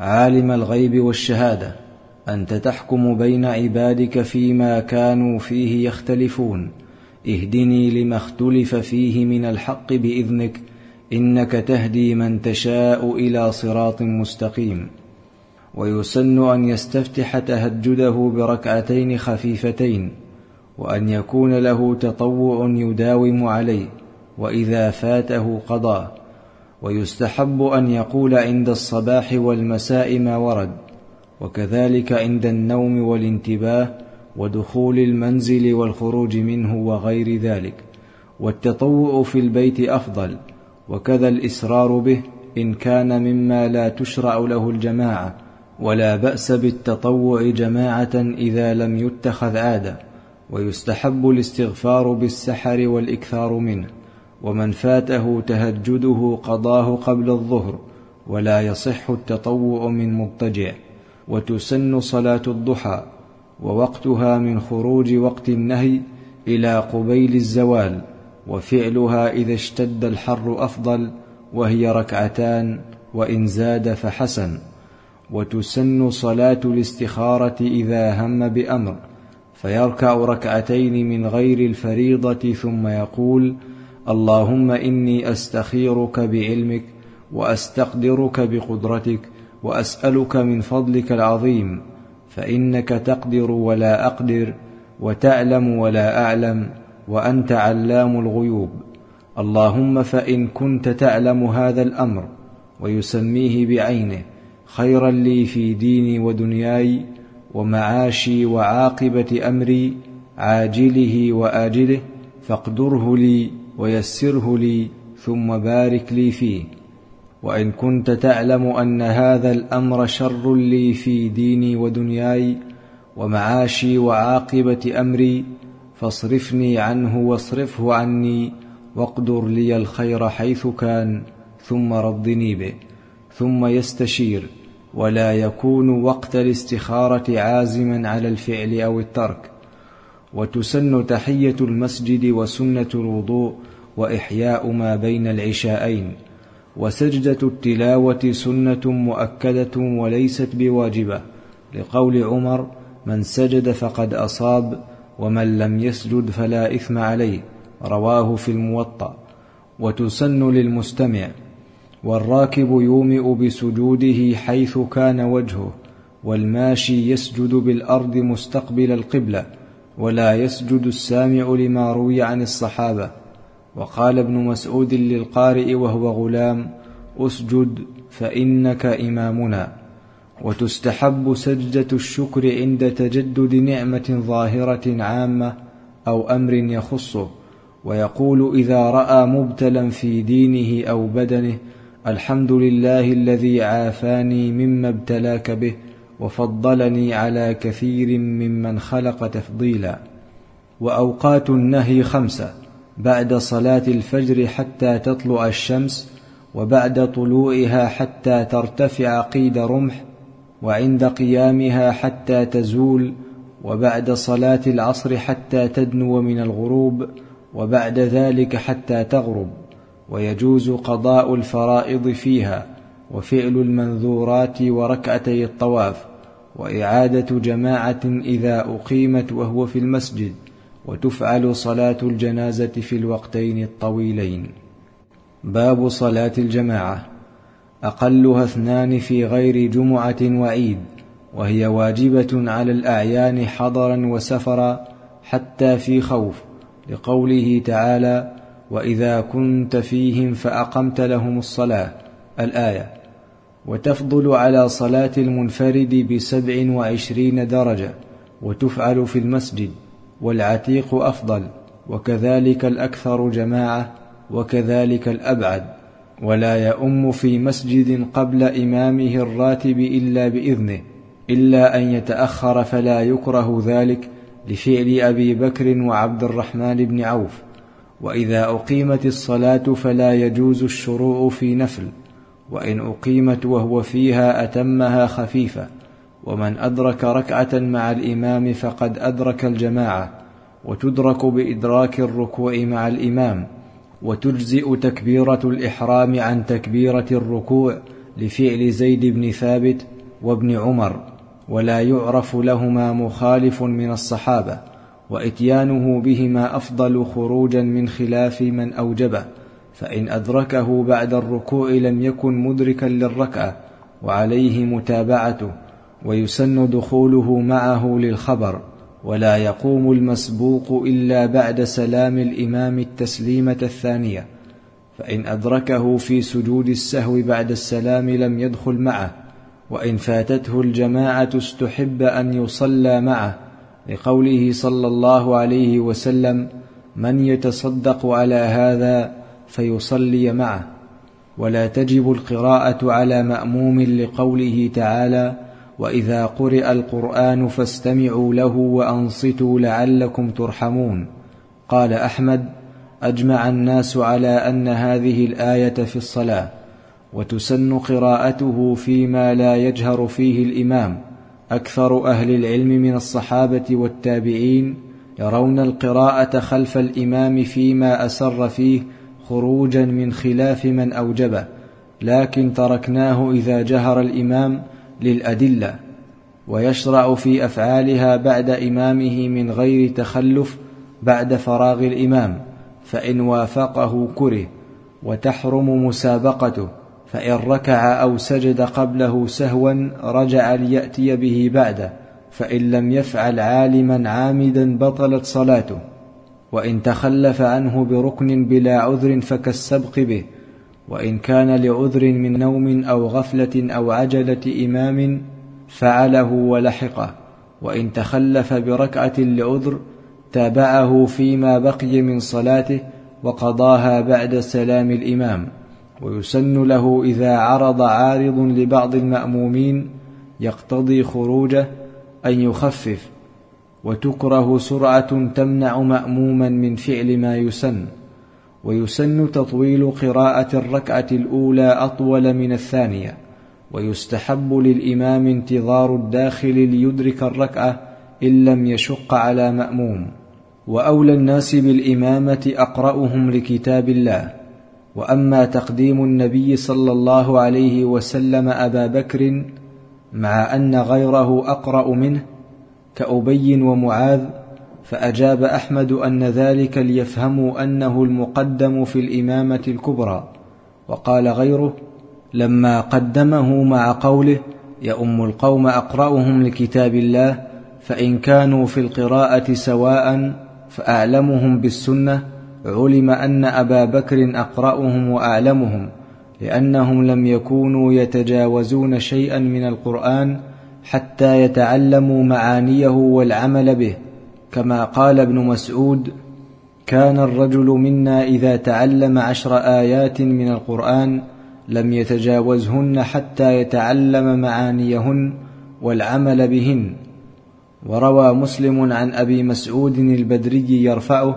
عالم الغيب والشهادة، أنت تحكم بين عبادك فيما كانوا فيه يختلفون، اهدني لما اختلف فيه من الحق بإذنك، إنك تهدي من تشاء إلى صراط مستقيم. ويسن أن يستفتح تهجده بركعتين خفيفتين، وأن يكون له تطوع يداوم عليه، وإذا فاته قضى. ويستحب أن يقول عند الصباح والمساء ما ورد، وكذلك عند النوم والانتباه ودخول المنزل والخروج منه وغير ذلك. والتطوع في البيت أفضل، وكذا الإسرار به إن كان مما لا تشرع له الجماعة، ولا بأس بالتطوع جماعة إذا لم يتخذ عادة. ويستحب الاستغفار بالسحر والإكثار منه، ومن فاته تهجده قضاه قبل الظهر، ولا يصح التطوع من مضطجع. وتسن صلاة الضحى، ووقتها من خروج وقت النهي إلى قبيل الزوال، وفعلها إذا اشتد الحر أفضل، وهي ركعتان وإن زاد فحسن. وتسن صلاة الاستخارة إذا هم بأمر فيركع ركعتين من غير الفريضة ثم يقول: اللهم إني أستخيرك بعلمك وأستقدرك بقدرتك وأسألك من فضلك العظيم، فإنك تقدر ولا أقدر، وتعلم ولا أعلم، وأنت علام الغيوب، اللهم فإن كنت تعلم هذا الأمر ويسميه بعينه خيرا لي في ديني ودنياي ومعاشي وعاقبة أمري عاجله وآجله، فاقدره لي ويسره لي ثم بارك لي فيه. وإن كنت تعلم أن هذا الأمر شر لي في ديني ودنياي ومعاشي وعاقبة أمري، فاصرفني عنه واصرفه عني، واقدر لي الخير حيث كان، ثم رضني به. ثم يستشير، ولا يكون وقت الاستخارة عازما على الفعل أو الترك. وتسن تحية المسجد وسنة الوضوء وإحياء ما بين العشاءين. وسجدة التلاوة سنة مؤكدة وليست بواجبة، لقول عمر: من سجد فقد أصاب، ومن لم يسجد فلا إثم عليه، رواه في الموطأ. وتسن للمستمع، والراكب يومئ بسجوده حيث كان وجهه، والماشي يسجد بالأرض مستقبل القبلة، ولا يسجد السامع لما روي عن الصحابة. وقال ابن مسعود للقارئ وهو غلام: أسجد فإنك إمامنا. وتستحب سجدة الشكر عند تجدد نعمة ظاهرة عامة أو أمر يخصه، ويقول إذا رأى مبتلا في دينه أو بدنه: الحمد لله الذي عافاني مما ابتلاك به وفضلني على كثير ممن خلق تفضيلا. وأوقات النهي 5: بعد صلاة الفجر حتى تطلع الشمس، وبعد طلوعها حتى ترتفع قيد رمح، وعند قيامها حتى تزول، وبعد صلاة العصر حتى تدنو من الغروب، وبعد ذلك حتى تغرب. ويجوز قضاء الفرائض فيها، وفعل المنذورات، وركعتي الطواف، وإعادة جماعة إذا أقيمت وهو في المسجد. وتفعل صلاة الجنازة في الوقتين الطويلين. باب صلاة الجماعة، أقلها 2 في غير جمعة وعيد، وهي واجبة على الأعيان حضرا وسفرا حتى في خوف، لقوله تعالى: وإذا كنت فيهم فأقمت لهم الصلاة، الآية. وتفضل على صلاة المنفرد 27 درجة، وتفعل في المسجد، والعتيق أفضل، وكذلك الأكثر جماعة، وكذلك الأبعد. ولا يؤم في مسجد قبل إمامه الراتب إلا بإذنه، إلا أن يتأخر فلا يكره ذلك، لفعل أبي بكر وعبد الرحمن بن عوف. وإذا أقيمت الصلاة فلا يجوز الشروع في نفل، وإن أقيمت وهو فيها أتمها خفيفة، ومن أدرك ركعة مع الإمام فقد أدرك الجماعة. وتدرك بإدراك الركوع مع الإمام. وتجزئ تكبيرة الإحرام عن تكبيرة الركوع، لفعل زيد بن ثابت وابن عمر، ولا يعرف لهما مخالف من الصحابة، وإتيانه بهما أفضل خروجا من خلاف من أوجبه، فإن أدركه بعد الركوع لم يكن مدركا للركعة، وعليه متابعته. ويسن دخوله معه للخبر، ولا يقوم المسبوق إلا بعد سلام الإمام التسليمة الثانية، فإن أدركه في سجود السهو بعد السلام لم يدخل معه. وإن فاتته الجماعة استحب أن يصلى معه، لقوله صلى الله عليه وسلم: من يتصدق على هذا فيصلي معه. ولا تجب القراءة على مأموم، لقوله تعالى: وإذا قرئ القرآن فاستمعوا له وأنصتوا لعلكم ترحمون. قال أحمد: أجمع الناس على أن هذه الآية في الصلاة. وتسن قراءته فيما لا يجهر فيه الإمام. أكثر أهل العلم من الصحابة والتابعين يرون القراءة خلف الإمام فيما أسر فيه خروجا من خلاف من أوجبه، لكن تركناه إذا جهر الإمام للأدلة، ويشرع في أفعالها بعد إمامه من غير تخلف بعد فراغ الإمام، فإن وافقه كره، وتحرم مسابقته، فإن ركع أو سجد قبله سهوا رجع ليأتي به بعده، فإن لم يفعل عالما عامدا بطلت صلاته، وإن تخلف عنه بركن بلا عذر فكالسبق به، وإن كان لعذر من نوم أو غفلة أو عجلة إمام فعله ولحقه، وإن تخلف بركعة لعذر تابعه فيما بقي من صلاته وقضاها بعد سلام الإمام. ويسن له إذا عرض عارض لبعض المأمومين يقتضي خروجه أن يخفف، وتكره سرعة تمنع مأموما من فعل ما يسن. ويسن تطويل قراءة الركعة الأولى أطول من الثانية، ويستحب للإمام انتظار الداخل ليدرك الركعة إن لم يشق على مأموم. وأولى الناس بالإمامة أقرأهم لكتاب الله، وأما تقديم النبي صلى الله عليه وسلم أبا بكر مع أن غيره أقرأ منه كأبي ومعاذ، فأجاب أحمد أن ذلك ليفهموا أنه المقدم في الإمامة الكبرى. وقال غيره لما قدمه مع قوله يؤم القوم أقرأهم لكتاب الله، فإن كانوا في القراءة سواء فأعلمهم بالسنة، علم أن أبا بكر أقرأهم وأعلمهم، لأنهم لم يكونوا يتجاوزون شيئا من القرآن حتى يتعلموا معانيه والعمل به، كما قال ابن مسعود كان الرجل منا إذا تعلم 10 آيات من القرآن لم يتجاوزهن حتى يتعلم معانيهن والعمل بهن. وروى مسلم عن أبي مسعود البدري يرفعه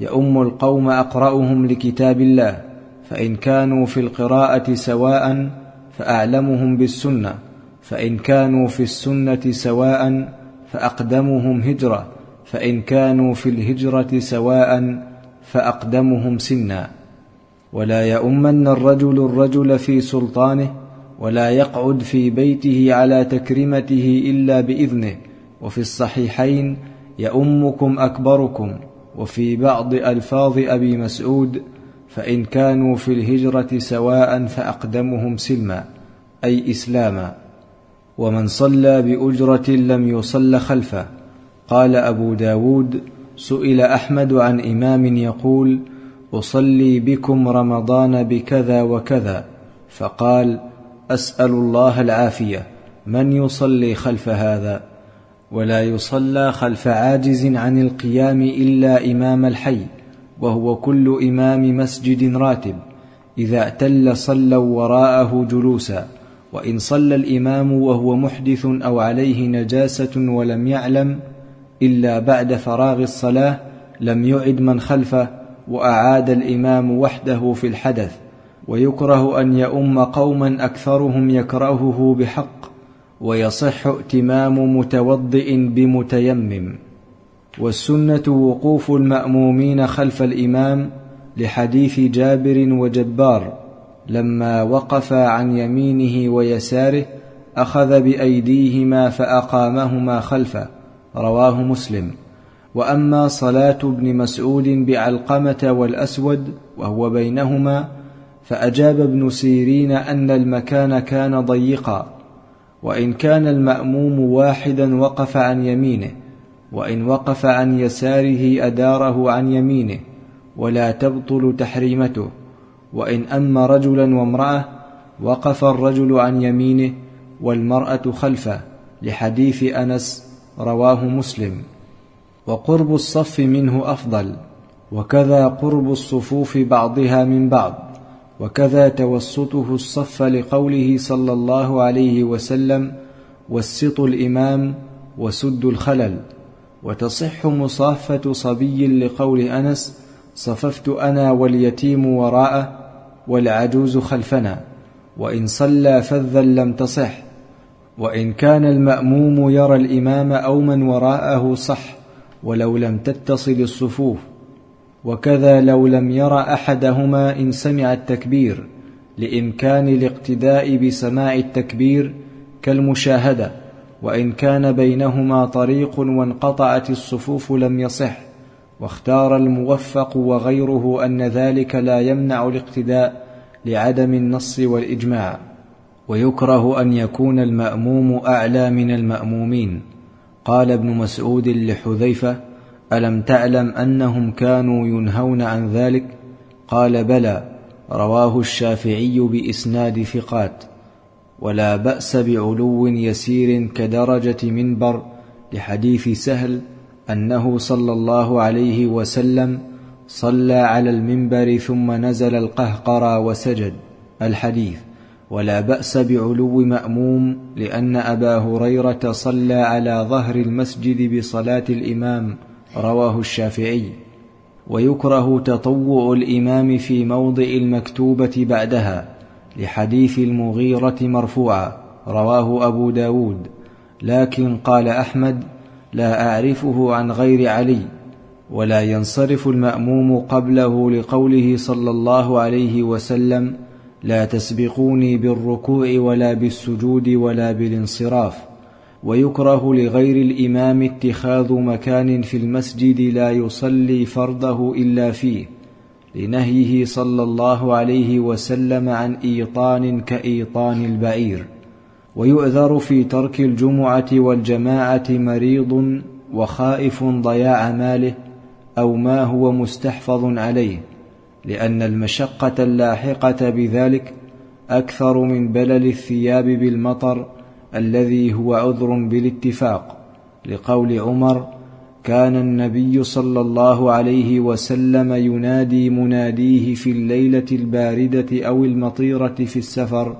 يؤم القوم أقرأهم لكتاب الله، فإن كانوا في القراءة سواء فأعلمهم بالسنة، فإن كانوا في السنة سواء فأقدمهم هجرة، فإن كانوا في الهجرة سواء فأقدمهم سنا. ولا يؤمن الرجل الرجل في سلطانه، ولا يقعد في بيته على تكريمته إلا بإذنه. وفي الصحيحين يؤمكم أكبركم، وفي بعض ألفاظ أبي مسعود فإن كانوا في الهجرة سواء فأقدمهم سلما أي إسلاما. ومن صلى بأجرة لم يصل خلفه. قال أبو داود سئل أحمد عن إمام يقول أصلي بكم رمضان بكذا وكذا، فقال أسأل الله العافية، من يصلي خلف هذا؟ ولا يصلى خلف عاجز عن القيام إلا إمام الحي، وهو كل إمام مسجد راتب، إذا اعتل صلوا وراءه جلوسا. وإن صلى الإمام وهو محدث أو عليه نجاسة ولم يعلم إلا بعد فراغ الصلاة لم يعد من خلفه، وأعاد الإمام وحده في الحدث. ويكره أن يؤم قوما أكثرهم يكرهه بحق، ويصح ائتمام متوضئ بمتيمم. والسنة وقوف المأمومين خلف الإمام لحديث جابر وجبار لما وقفا عن يمينه ويساره أخذ بأيديهما فأقامهما خلفه، رواه مسلم. وأما صلاة ابن مسعود بعلقمة والأسود وهو بينهما، فأجاب ابن سيرين أن المكان كان ضيقا، وإن كان المأموم واحدا وقف عن يمينه، وإن وقف عن يساره أداره عن يمينه، ولا تبطل تحريمته. وإن أما رجلا وامرأة وقف الرجل عن يمينه والمرأة خلفه، لحديث أنس، رواه مسلم. وقرب الصف منه أفضل، وكذا قرب الصفوف بعضها من بعض، وكذا توسطه الصف لقوله صلى الله عليه وسلم وسطوا الإمام وسدوا الخلل. وتصح مصافة صبي لقول أنس صففت أنا واليتيم وراءه والعجوز خلفنا. وإن صلى فذا لم تصح. وإن كان المأموم يرى الإمام أو من وراءه صح، ولو لم تتصل الصفوف، وكذا لو لم ير أحدهما إن سمع التكبير، لإمكان الاقتداء بسماع التكبير كالمشاهدة، وإن كان بينهما طريق وانقطعت الصفوف لم يصح. واختار الموفق وغيره أن ذلك لا يمنع الاقتداء لعدم النص والإجماع، ويكره أن يكون المأموم أعلى من المأمومين. قال ابن مسعود لحذيفة: ألم تعلم أنهم كانوا ينهون عن ذلك؟ قال: بلى. رواه الشافعي بإسناد ثقات. ولا بأس بعلو يسير كدرجة منبر، لحديث سهل أنه صلى الله عليه وسلم صلى على المنبر ثم نزل القهقرى وسجد، الحديث. ولا بأس بعلو مأموم، لأن أبا هريرة صلى على ظهر المسجد بصلاة الإمام، رواه الشافعي. ويكره تطوع الإمام في موضع المكتوبة بعدها، لحديث المغيرة مرفوعة، رواه أبو داود. لكن قال أحمد: لا أعرفه عن غير علي. ولا ينصرف المأموم قبله، لقوله صلى الله عليه وسلم: لا تسبقوني بالركوع ولا بالسجود ولا بالانصراف. ويكره لغير الإمام اتخاذ مكان في المسجد لا يصلي فرضه إلا فيه، لنهيه صلى الله عليه وسلم عن إيطان كإيطان البعير. ويؤذر في ترك الجمعة والجماعة مريض وخائف ضياع ماله أو ما هو مستحفظ عليه، لأن المشقة اللاحقة بذلك أكثر من بلل الثياب بالمطر، الذي هو عذر بالاتفاق، لقول عمر: كان النبي صلى الله عليه وسلم ينادي مناديه في الليلة الباردة أو المطيرة في السفر: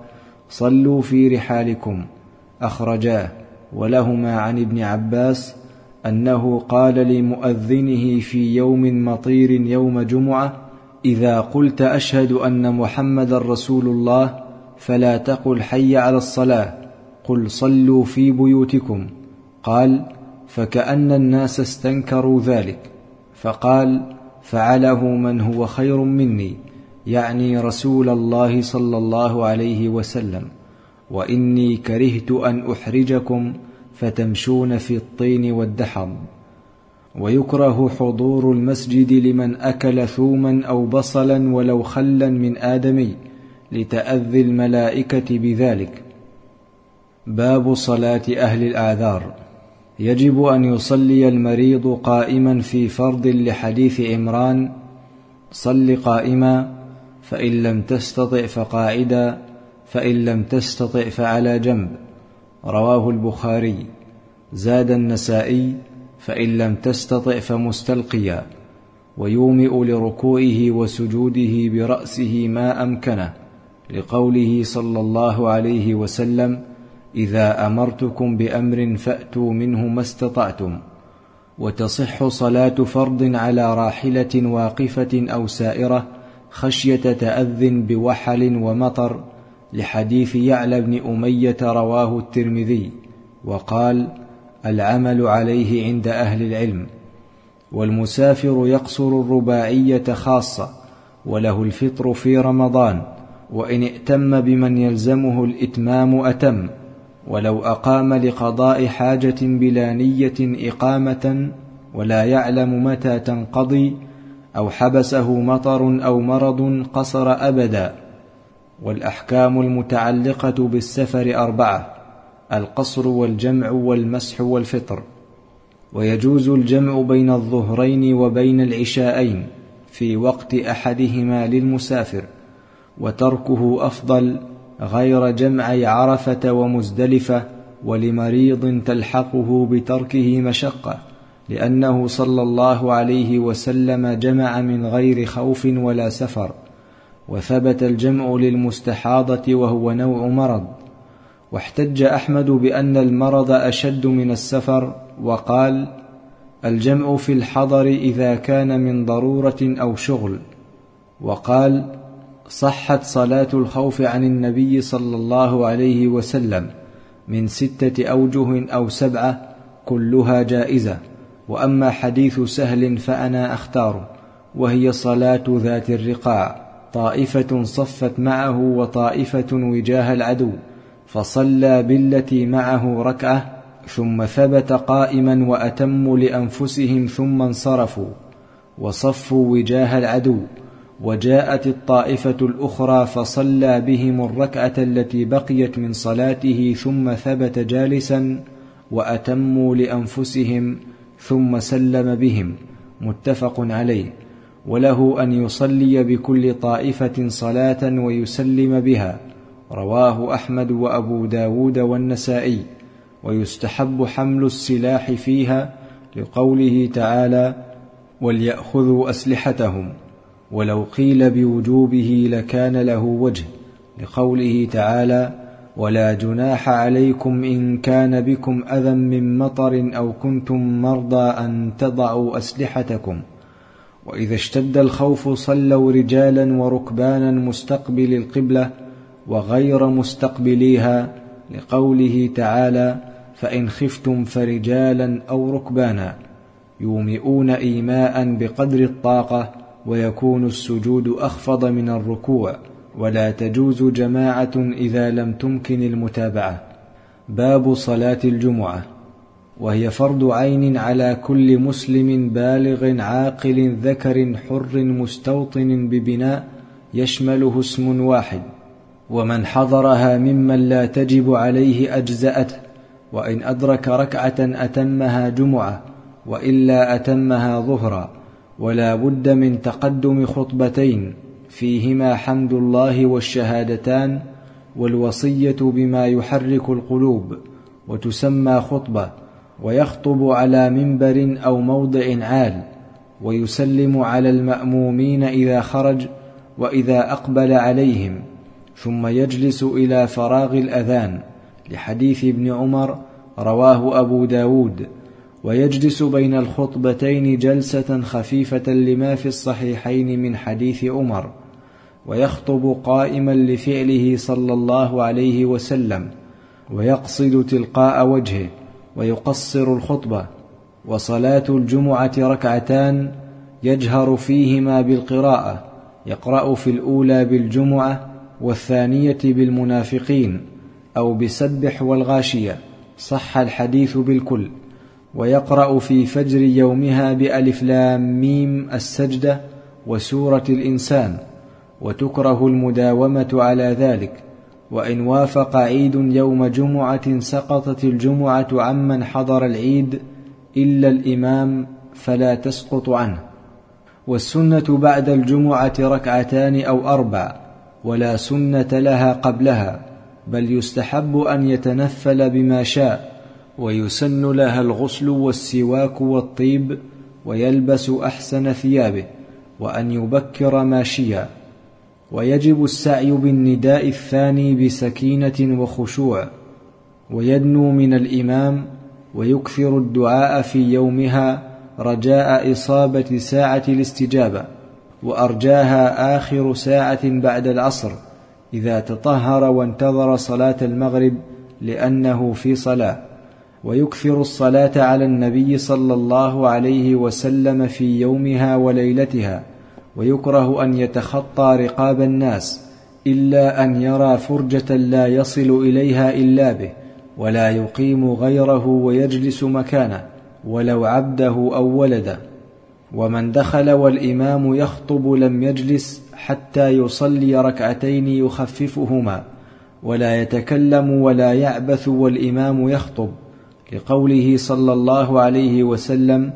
صلوا في رحالكم، أخرجاه. ولهما عن ابن عباس أنه قال لمؤذنه في يوم مطير يوم جمعة: إذا قلت أشهد أن محمد رسول الله فلا تقل حي على الصلاة، قل صلوا في بيوتكم. قال: فكأن الناس استنكروا ذلك، فقال: فعله من هو خير مني، يعني رسول الله صلى الله عليه وسلم، وإني كرهت أن أحرجكم فتمشون في الطين والدحض. ويكره حضور المسجد لمن أكل ثوما أو بصلا ولو خلا من آدمي، لتأذي الملائكة بذلك. باب صلاة أهل الأعذار. يجب أن يصلي المريض قائما في فرض، لحديث عمران: صل قائما، فإن لم تستطع فقاعدا، فإن لم تستطع فعلى جنب، رواه البخاري. زاد النسائي: فإن لم تستطع فمستلقيا. ويومئ لركوعه وسجوده برأسه ما أمكنه، لقوله صلى الله عليه وسلم: إذا أمرتكم بأمر فأتوا منه ما استطعتم. وتصح صلاة فرض على راحلة واقفة أو سائرة، خشية تأذن بوحل ومطر، لحديث يعلى بن أمية، رواه الترمذي. وقال: العمل عليه عند أهل العلم. والمسافر يقصر الرباعية خاصة، وله الفطر في رمضان، وإن ائتم بمن يلزمه الإتمام أتم، ولو أقام لقضاء حاجة بلا نية إقامة ولا يعلم متى تنقضي، أو حبسه مطر أو مرض، قصر أبدا. والأحكام المتعلقة بالسفر أربعة: القصر والجمع والمسح والفطر. ويجوز الجمع بين الظهرين وبين العشاءين في وقت أحدهما للمسافر، وتركه أفضل، غير جمع عرفة ومزدلفة، ولمريض تلحقه بتركه مشقة، لأنه صلى الله عليه وسلم جمع من غير خوف ولا سفر. وثبت الجمع للمستحاضة، وهو نوع مرض. واحتج أحمد بأن المرض أشد من السفر، وقال: الجمع في الحضر إذا كان من ضرورة أو شغل. وقال: صحت صلاة الخوف عن النبي صلى الله عليه وسلم من 6 أوجه أو 7، كلها جائزة، وأما حديث سهل فأنا أختار، وهي صلاة ذات الرقاع، طائفة صفت معه وطائفة وجاه العدو، فصلى بالتي معه ركعة ثم ثبت قائما وأتموا لأنفسهم ثم انصرفوا وصفوا وجاه العدو، وجاءت الطائفة الأخرى فصلى بهم الركعة التي بقيت من صلاته ثم ثبت جالسا وأتموا لأنفسهم ثم سلم بهم، متفق عليه. وله أن يصلي بكل طائفة صلاة ويسلم بها، رواه أحمد وأبو داود والنسائي. ويستحب حمل السلاح فيها لقوله تعالى: وليأخذوا أسلحتهم، ولو قيل بوجوبه لكان له وجه، لقوله تعالى: ولا جناح عليكم إن كان بكم أذى من مطر أو كنتم مرضى أن تضعوا أسلحتكم. وإذا اشتد الخوف صلوا رجالا وركبانا مستقبل القبلة وغير مستقبليها، لقوله تعالى: فإن خفتم فرجالا أو ركبانا يومئون إيماء بقدر الطاقة، ويكون السجود أخفض من الركوع، ولا تجوز جماعة إذا لم تمكن المتابعة. باب صلاة الجمعة، وهي فرض عين على كل مسلم بالغ عاقل ذكر حر مستوطن ببناء يشمله اسم واحد، ومن حضرها ممن لا تجب عليه أجزأته، وإن أدرك ركعة أتمها جمعة وإلا أتمها ظهرا. ولا بد من تقدم خطبتين فيهما حمد الله والشهادتان والوصية بما يحرك القلوب، وتسمى خطبة، ويخطب على منبر أو موضع عال، ويسلم على المأمومين إذا خرج وإذا أقبل عليهم، ثم يجلس إلى فراغ الأذان، لحديث ابن عمر رواه أبو داود. ويجلس بين الخطبتين جلسة خفيفة لما في الصحيحين من حديث عمر، ويخطب قائما لفعله صلى الله عليه وسلم، ويقصد تلقاء وجهه، ويقصر الخطبة. وصلاة الجمعة ركعتان يجهر فيهما بالقراءة، يقرأ في الأولى بالجمعة والثانية بالمنافقين أو بسبح والغاشية، صح الحديث بالكل. ويقرأ في فجر يومها بألف لام ميم السجدة وسورة الإنسان، وتكره المداومة على ذلك، وإن وافق عيد يوم جمعة سقطت الجمعة عمن حضر العيد إلا الإمام فلا تسقط عنه. والسنة بعد الجمعة ركعتان أو أربع، ولا سنة لها قبلها، بل يستحب أن يتنفل بما شاء، ويسن لها الغسل والسواك والطيب، ويلبس أحسن ثيابه، وأن يبكر ماشيا. ويجب السعي بالنداء الثاني بسكينة وخشوع، ويدنو من الإمام، ويكثر الدعاء في يومها رجاء إصابة ساعة الاستجابة، وأرجاها آخر ساعة بعد العصر إذا تطهر وانتظر صلاة المغرب لأنه في صلاة. ويكثر الصلاة على النبي صلى الله عليه وسلم في يومها وليلتها. ويكره أن يتخطى رقاب الناس إلا أن يرى فرجة لا يصل إليها إلا به، ولا يقيم غيره ويجلس مكانه ولو عبده أو ولده. ومن دخل والإمام يخطب لم يجلس حتى يصلي ركعتين يخففهما، ولا يتكلم ولا يعبث والإمام يخطب، لقوله صلى الله عليه وسلم: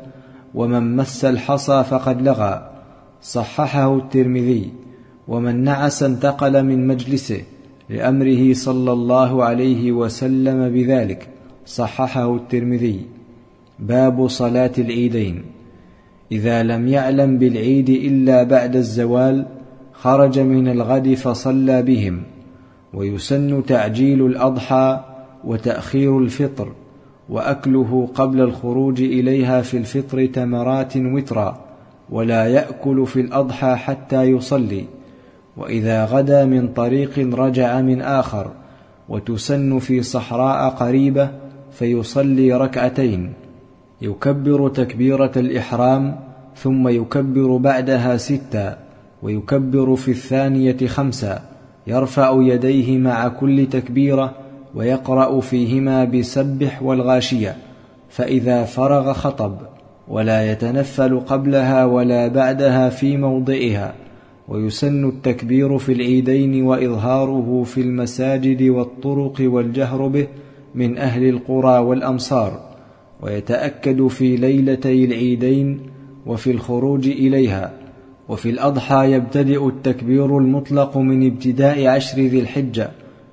ومن مس الحصى فقد لغى، صححه الترمذي. ومن نعس انتقل من مجلسه لأمره صلى الله عليه وسلم بذلك، صححه الترمذي. باب صلاة العيدين. إذا لم يعلم بالعيد إلا بعد الزوال خرج من الغد فصلى بهم. ويسن تعجيل الأضحى وتأخير الفطر، وأكله قبل الخروج إليها في الفطر تمرات وترا، ولا يأكل في الأضحى حتى يصلي، وإذا غدا من طريق رجع من آخر. وتسن في صحراء قريبة فيصلي ركعتين. يكبر تكبيرة الإحرام ثم يكبر بعدها 6، ويكبر في الثانية 5، يرفع يديه مع كل تكبيرة ويقرأ فيهما بسبح والغاشية، فإذا فرغ خطب، ولا يتنفل قبلها ولا بعدها في موضعها. ويسن التكبير في العيدين وإظهاره في المساجد والطرق والجهر به من أهل القرى والأمصار، ويتأكد في ليلتي العيدين وفي الخروج إليها. وفي الأضحى يبتدئ التكبير المطلق من ابتداء 10 ذي الحجة،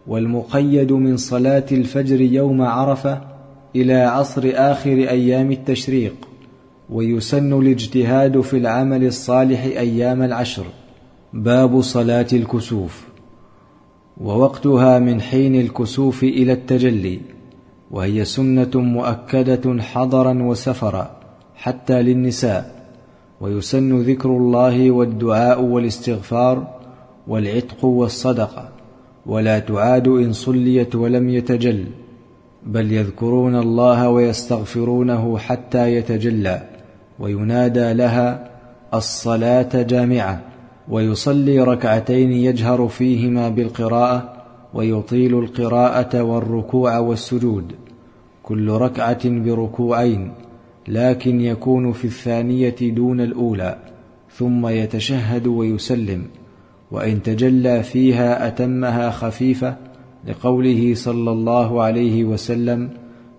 والمقيد من صلاة الفجر يوم عرفة إلى عصر آخر أيام التشريق. ويسن الاجتهاد في العمل الصالح أيام العشر. باب صلاة الكسوف، ووقتها من حين الكسوف إلى التجلي، وهي سنة مؤكدة حضرا وسفرا حتى للنساء. ويسن ذكر الله والدعاء والاستغفار والعتق والصدقة، ولا تعاد إن صليت ولم يتجل، بل يذكرون الله ويستغفرونه حتى يتجلى، وينادى لها الصلاة جامعة، ويصلي ركعتين يجهر فيهما بالقراءة، ويطيل القراءة والركوع والسجود، كل ركعة بركوعين، لكن يكون في الثانية دون الأولى، ثم يتشهد ويسلم، وإن تجلى فيها أتمها خفيفة، لقوله صلى الله عليه وسلم: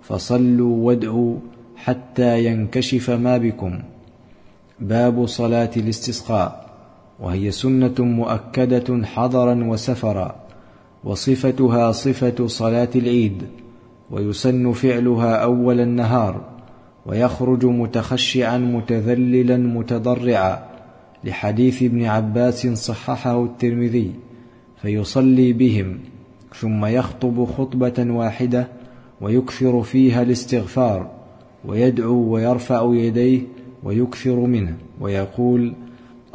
فصلوا وادعوا حتى ينكشف ما بكم. باب صلاة الاستسقاء، وهي سنة مؤكدة حضرا وسفرا، وصفتها صفة صلاة العيد، ويسن فعلها أول النهار، ويخرج متخشعا متذللا متضرعا، لحديث ابن عباس صححه الترمذي، فيصلي بهم، ثم يخطب خطبة واحدة، ويكثر فيها الاستغفار، ويدعو ويرفع يديه ويكثر منه، ويقول: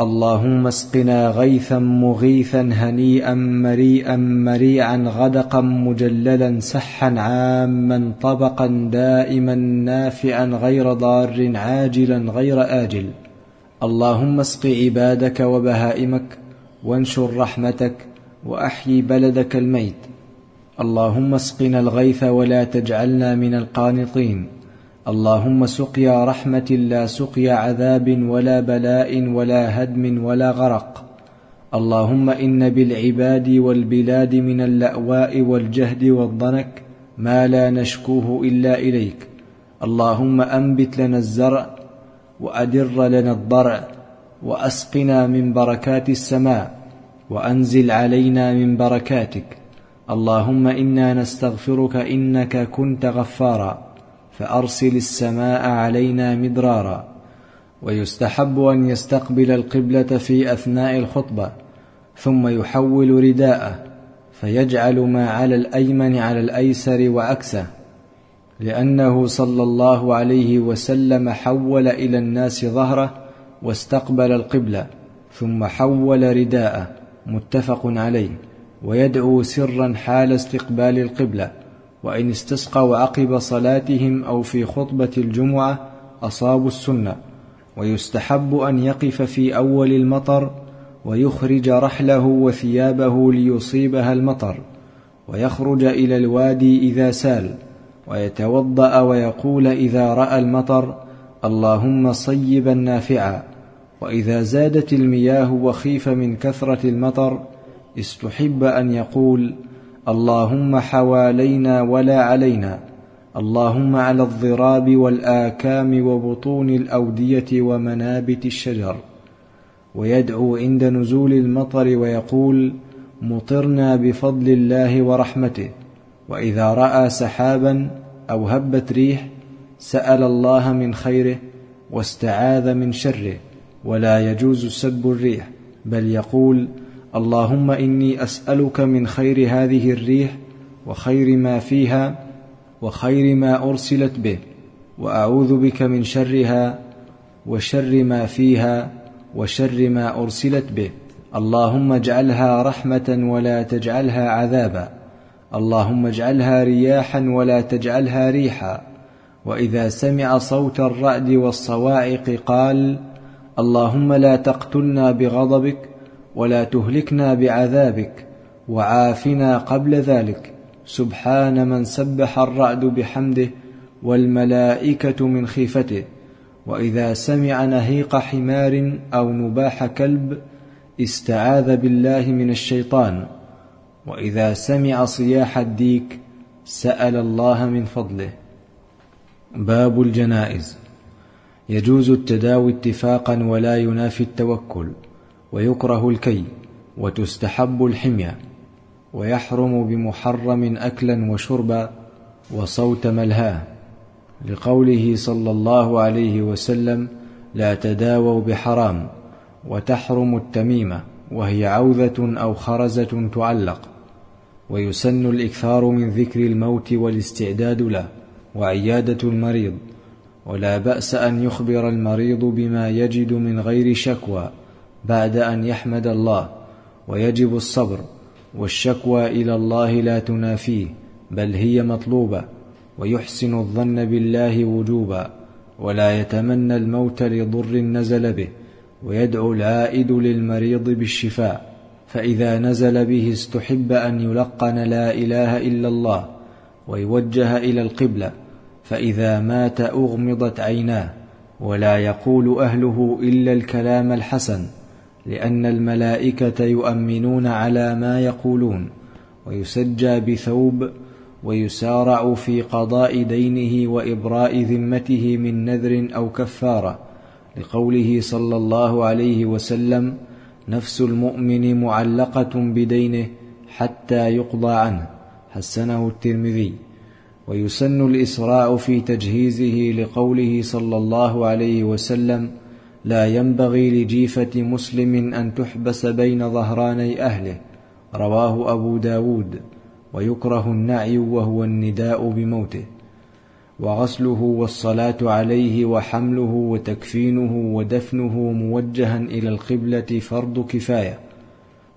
اللهم اسقنا غيثا مغيثا هنيئا مريئا مريعا غدقا مجللا سحا عاما طبقا دائما نافعا غير ضار عاجلا غير آجل، اللهم اسق عبادك وبهائمك، وانشر رحمتك، وأحيي بلدك الميت، اللهم اسقنا الغيث ولا تجعلنا من القانطين، اللهم سقيا رحمة لا سقيا عذاب ولا بلاء ولا هدم ولا غرق، اللهم إن بالعباد والبلاد من اللأواء والجهد والضنك ما لا نشكوه إلا إليك، اللهم أنبت لنا الزرع، وأدر لنا الضرع، وأسقنا من بركات السماء، وأنزل علينا من بركاتك، اللهم إنا نستغفرك إنك كنت غفارا، فأرسل السماء علينا مدرارا. ويستحب أن يستقبل القبلة في أثناء الخطبة، ثم يحول رداءه، فيجعل ما على الأيمن على الأيسر وعكسه، لأنه صلى الله عليه وسلم حول إلى الناس ظهره واستقبل القبلة ثم حول رداءه، متفق عليه. ويدعو سرا حال استقبال القبلة، وإن استسقوا عقب صلاتهم أو في خطبة الجمعة أصابوا السنة. ويستحب أن يقف في أول المطر، ويخرج رحله وثيابه ليصيبها المطر، ويخرج إلى الوادي إذا سال، ويتوضأ ويقول إذا رأى المطر: اللهم صيبا نافعا. وإذا زادت المياه وخيف من كثرة المطر، استحب أن يقول: اللهم حوالينا ولا علينا، اللهم على الضراب والآكام وبطون الأودية ومنابت الشجر. ويدعو عند نزول المطر ويقول: مطرنا بفضل الله ورحمته. وإذا رأى سحابا أو هبت ريح، سأل الله من خيره واستعاذ من شره، ولا يجوز سب الريح، بل يقول: اللهم إني أسألك من خير هذه الريح، وخير ما فيها، وخير ما أرسلت به، وأعوذ بك من شرها، وشر ما فيها، وشر ما أرسلت به، اللهم اجعلها رحمة ولا تجعلها عذابا، اللهم اجعلها رياحا ولا تجعلها ريحا، وإذا سمع صوت الرعد والصواعق قال: اللهم لا تقتلنا بغضبك ولا تهلكنا بعذابك وعافنا قبل ذلك، سبحان من سبح الرعد بحمده والملائكة من خيفته. وإذا سمع نهيق حمار أو نباح كلب استعاذ بالله من الشيطان. وإذا سمع صياح الديك سأل الله من فضله. باب الجنائز. يجوز التداوي اتفاقا ولا ينافي التوكل، ويكره الكي، وتستحب الحمية، ويحرم بمحرم أكلا وشربا وصوت ملهاه، لقوله صلى الله عليه وسلم: لا تداووا بحرام. وتحرم التميمة، وهي عوذة أو خرزة تعلق. ويسن الإكثار من ذكر الموت والاستعداد له، وعيادة المريض، ولا بأس أن يخبر المريض بما يجد من غير شكوى بعد أن يحمد الله. ويجب الصبر، والشكوى إلى الله لا تنافيه بل هي مطلوبة. ويحسن الظن بالله وجوبا، ولا يتمنى الموت لضر نزل به. ويدعو العائد للمريض بالشفاء، فإذا نزل به استحب أن يلقن لا إله إلا الله، ويوجه إلى القبلة، فإذا مات أغمضت عيناه. ولا يقول أهله إلا الكلام الحسن، لأن الملائكة يؤمنون على ما يقولون. ويسجى بثوب، ويسارع في قضاء دينه وإبراء ذمته من نذر أو كفارة، لقوله صلى الله عليه وسلم: نفس المؤمن معلقة بدينه حتى يقضى عنه، حسنه الترمذي. ويسن الإسراع في تجهيزه، لقوله صلى الله عليه وسلم: لا ينبغي لجيفة مسلم أن تحبس بين ظهراني أهله، رواه أبو داود. ويكره النعي، وهو النداء بموته. وغسله والصلاة عليه وحمله وتكفينه ودفنه موجها إلى القبلة فرض كفاية.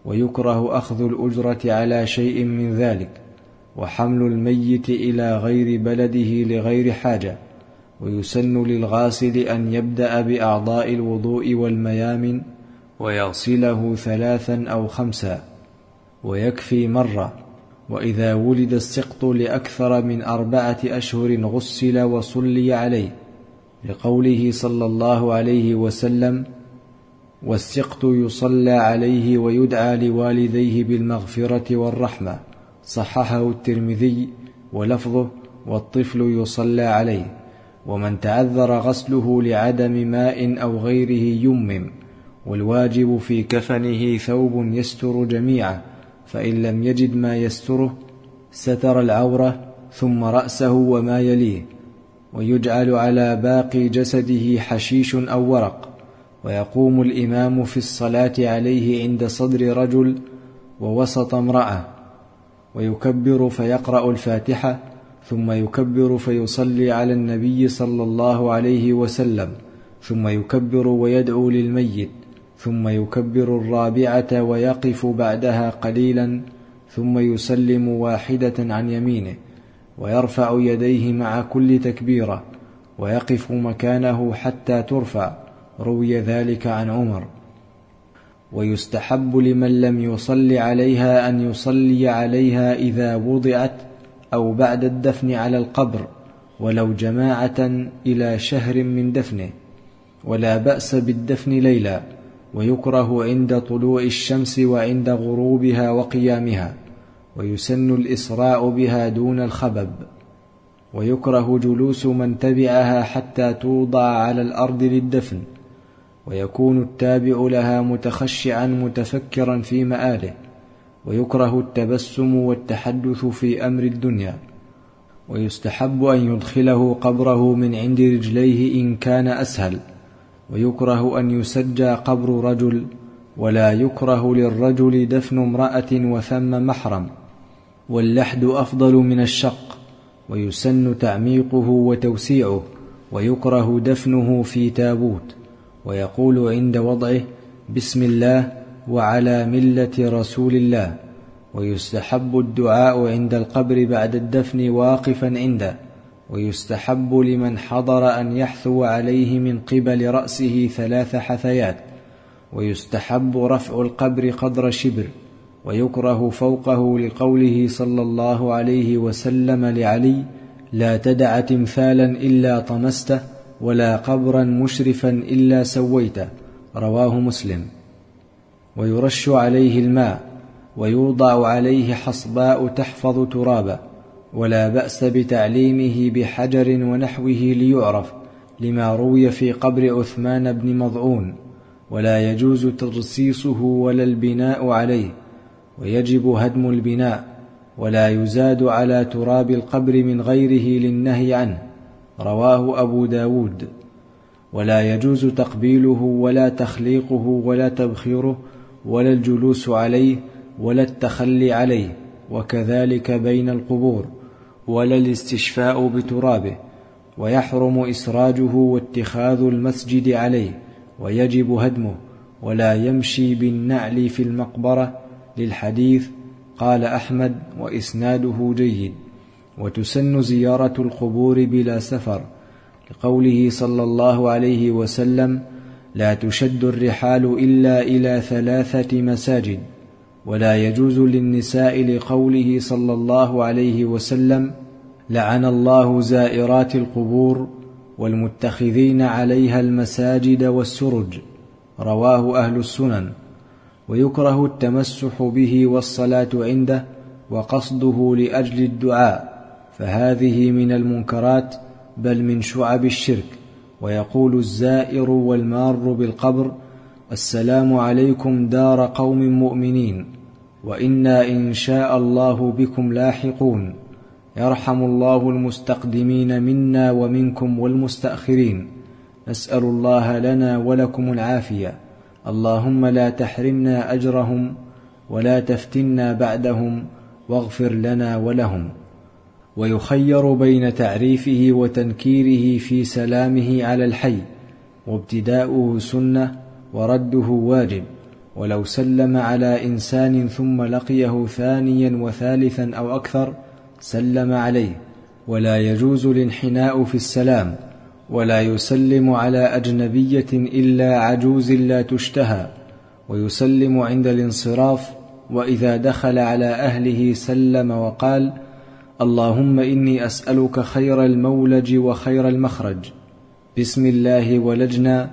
ويكره أخذ الأجرة على شيء من ذلك، وحمل الميت إلى غير بلده لغير حاجة. ويسن للغاسل أن يبدأ بأعضاء الوضوء والميامن، ويغسله 3 أو 5، ويكفي مرة. وإذا ولد السقط لأكثر من 4 أشهر غسل وصلي عليه، لقوله صلى الله عليه وسلم: والسقط يصلى عليه ويدعى لوالديه بالمغفرة والرحمة، صححه الترمذي. ولفظه: والطفل يصلى عليه. ومن تعذر غسله لعدم ماء أو غيره يمم. والواجب في كفنه ثوب يستر جميعا، فإن لم يجد ما يستره ستر العورة ثم رأسه وما يليه. ويجعل على باقي جسده حشيش أو ورق. ويقوم الإمام في الصلاة عليه عند صدر رجل ووسط امرأة، ويكبر فيقرأ الفاتحة، ثم يكبر فيصلي على النبي صلى الله عليه وسلم، ثم يكبر ويدعو للميت، ثم يكبر 4 ويقف بعدها قليلا، ثم يسلم 1 عن يمينه، ويرفع يديه مع كل تكبيرة، ويقف مكانه حتى ترفع، روي ذلك عن عمر. ويستحب لمن لم يصل عليها أن يصلي عليها إذا وضعت أو بعد الدفن على القبر، ولو جماعة إلى شهر من دفنه. ولا بأس بالدفن ليلا. ويكره عند طلوع الشمس وعند غروبها وقيامها. ويسن الإسراع بها دون الخبب. ويكره جلوس من تبعها حتى توضع على الأرض للدفن، ويكون التابع لها متخشعا متفكرا في مآله. ويكره التبسم والتحدث في أمر الدنيا. ويستحب أن يدخله قبره من عند رجليه إن كان أسهل. ويكره أن يسجى قبر رجل. ولا يكره للرجل دفن امرأة وثم محرم، واللحد أفضل من الشق. ويسن تعميقه وتوسيعه. ويكره دفنه في تابوت. ويقول عند وضعه: بسم الله وعلى ملة رسول الله. ويستحب الدعاء عند القبر بعد الدفن واقفا عنده، ويستحب لمن حضر أن يحثو عليه من قبل رأسه 3 حثيات، ويستحب رفع القبر قدر شبر، ويكره فوقه لقوله صلى الله عليه وسلم لعلي: لا تدع تمثالا إلا طمسته، ولا قبرا مشرفا إلا سويته، رواه مسلم. ويرش عليه الماء، ويوضع عليه حصباء تحفظ ترابه، ولا بأس بتعليمه بحجر ونحوه ليعرف، لما روي في قبر عثمان بن مضعون، ولا يجوز ترصيصه ولا البناء عليه، ويجب هدم البناء، ولا يزاد على تراب القبر من غيره للنهي عنه، رواه أبو داود. ولا يجوز تقبيله ولا تخليقه ولا تبخيره ولا الجلوس عليه ولا التخلي عليه، وكذلك بين القبور، ولا الاستشفاء بترابه، ويحرم إسراجه واتخاذ المسجد عليه، ويجب هدمه. ولا يمشي بالنعل في المقبرة للحديث، قال أحمد وإسناده جيد. وتسن زيارة القبور بلا سفر، لقوله صلى الله عليه وسلم: لا تشد الرحال إلا إلى 3 مساجد. ولا يجوز للنساء، لقوله صلى الله عليه وسلم: لعن الله زائرات القبور والمتخذين عليها المساجد والسرج، رواه أهل السنن. ويكره التمسح به والصلاة عنده وقصده لأجل الدعاء، فهذه من المنكرات، بل من شعب الشرك. ويقول الزائر والمار بالقبر: السلام عليكم دار قوم مؤمنين، وإنا إن شاء الله بكم لاحقون، يرحم الله المستقدمين منا ومنكم والمستأخرين، نسأل الله لنا ولكم العافية، اللهم لا تحرمنا أجرهم ولا تفتنا بعدهم، واغفر لنا ولهم. ويخير بين تعريفه وتنكيره في سلامه على الحي، وابتداؤه سنة ورده واجب. ولو سلم على إنسان ثم لقيه ثانيا وثالثا أو أكثر سلم عليه. ولا يجوز الانحناء في السلام، ولا يسلم على أجنبية إلا عجوز لا تشتهى، ويسلم عند الانصراف. وإذا دخل على أهله سلم وقال: اللهم إني أسألك خير المولج وخير المخرج، بسم الله ولجنا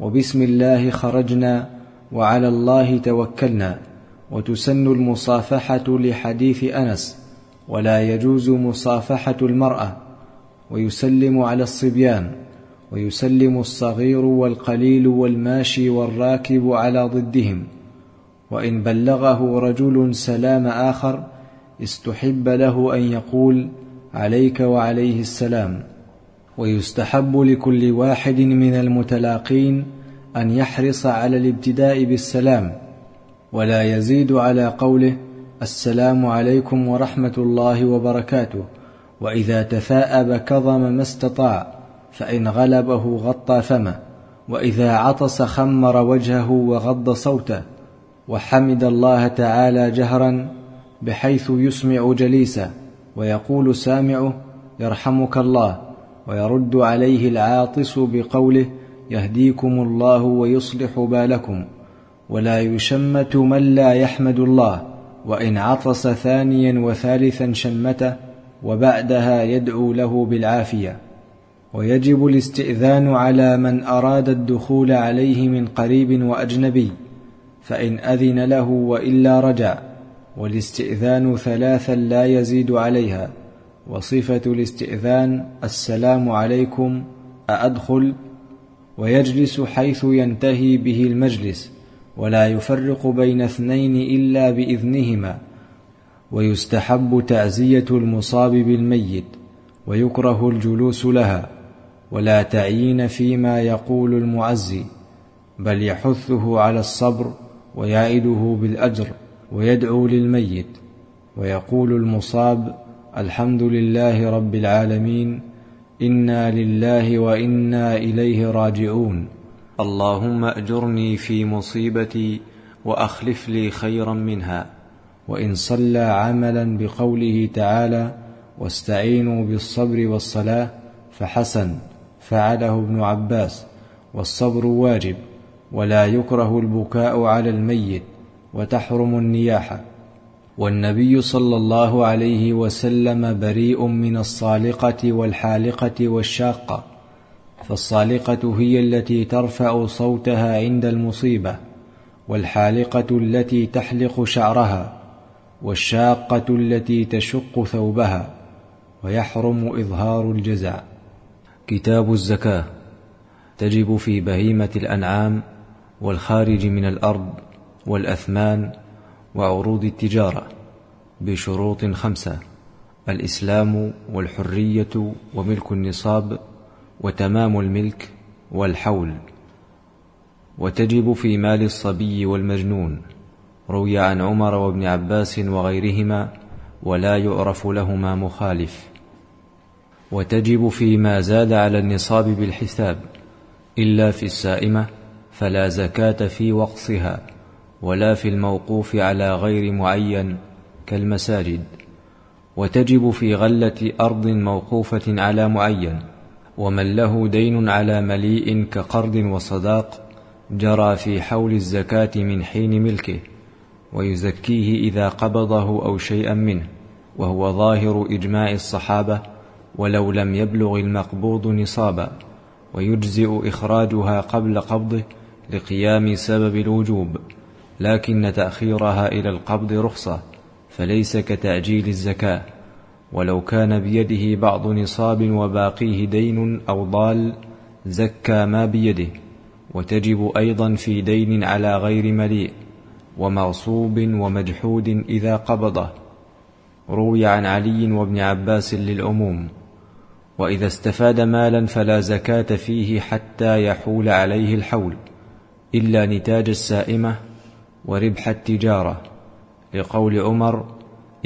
وبسم الله خرجنا، وعلى الله توكلنا. وتسن المصافحة لحديث أنس. ولا يجوز مصافحة المرأة. ويسلم على الصبيان، ويسلم الصغير والقليل والماشي والراكب على ضدهم. وإن بلغه رجل سلام آخر استحب له أن يقول: عليك وعليه السلام. ويستحب لكل واحد من المتلاقين أن يحرص على الابتداء بالسلام، ولا يزيد على قوله: السلام عليكم ورحمة الله وبركاته. وإذا تثاءب كظم ما استطاع، فإن غلبه غطى فمه، وإذا عطس خمر وجهه وغض صوته، وحمد الله تعالى جهرا بحيث يسمع جليسه، ويقول سامعه: يرحمك الله، ويرد عليه العاطس بقوله: يهديكم الله ويصلح بالكم. ولا يشمت من لا يحمد الله، وإن عطس ثانيا وثالثا شمته، وبعدها يدعو له بالعافية. ويجب الاستئذان على من أراد الدخول عليه من قريب وأجنبي، فإن أذن له وإلا رجع، والاستئذان 3 لا يزيد عليها. وصفة الاستئذان: السلام عليكم، أأدخل؟ ويجلس حيث ينتهي به المجلس، ولا يفرق بين 2 إلا بإذنهما. ويستحب تعزية المصاب بالميت، ويكره الجلوس لها، ولا تعيين فيما يقول المعزي، بل يحثه على الصبر ويعده بالأجر، ويدعو للميت، ويقول المصاب: الحمد لله رب العالمين، إنا لله وإنا إليه راجعون، اللهم أجرني في مصيبتي وأخلف لي خيرا منها. وإن صلى عملا بقوله تعالى: واستعينوا بالصبر والصلاة، فحسن فعله ابن عباس. والصبر واجب، ولا يكره البكاء على الميت، وتحرم النياحة. والنبي صلى الله عليه وسلم بريء من الصالقة والحالقة والشاقة، فالصالقة هي التي ترفع صوتها عند المصيبة، والحالقة التي تحلق شعرها، والشاقة التي تشق ثوبها، ويحرم إظهار الجزع. كتاب الزكاة. تجب في بهيمة الأنعام والخارج من الأرض والأثمان وعروض التجارة بشروط 5: الإسلام والحرية وملك النصاب وتمام الملك والحول. وتجب في مال الصبي والمجنون. روي عن عمر وابن عباس وغيرهما ولا يعرف لهما مخالف. وتجب فيما زاد على النصاب بالحساب إلا في السائمة فلا زكاة في وقصها، ولا في الموقوف على غير معين كالمساجد. وتجب في غلة أرض موقوفة على معين. ومن له دين على مليء كقرض وصداق جرى في حول الزكاة من حين ملكه، ويزكيه إذا قبضه أو شيئا منه، وهو ظاهر إجماع الصحابة ولو لم يبلغ المقبوض نصابا، ويجزئ إخراجها قبل قبضه لقيام سبب الوجوب، لكن تأخيرها إلى القبض رخصة، فليس كتعجيل الزكاة. ولو كان بيده بعض نصاب وباقيه دين أو ضال زكى ما بيده. وتجب أيضا في دين على غير مليء ومغصوب ومجحود إذا قبضه. روي عن علي وابن عباس للعموم. وإذا استفاد مالا فلا زكاة فيه حتى يحول عليه الحول، إلا نتاج السائمة وربح التجارة، لقول عمر: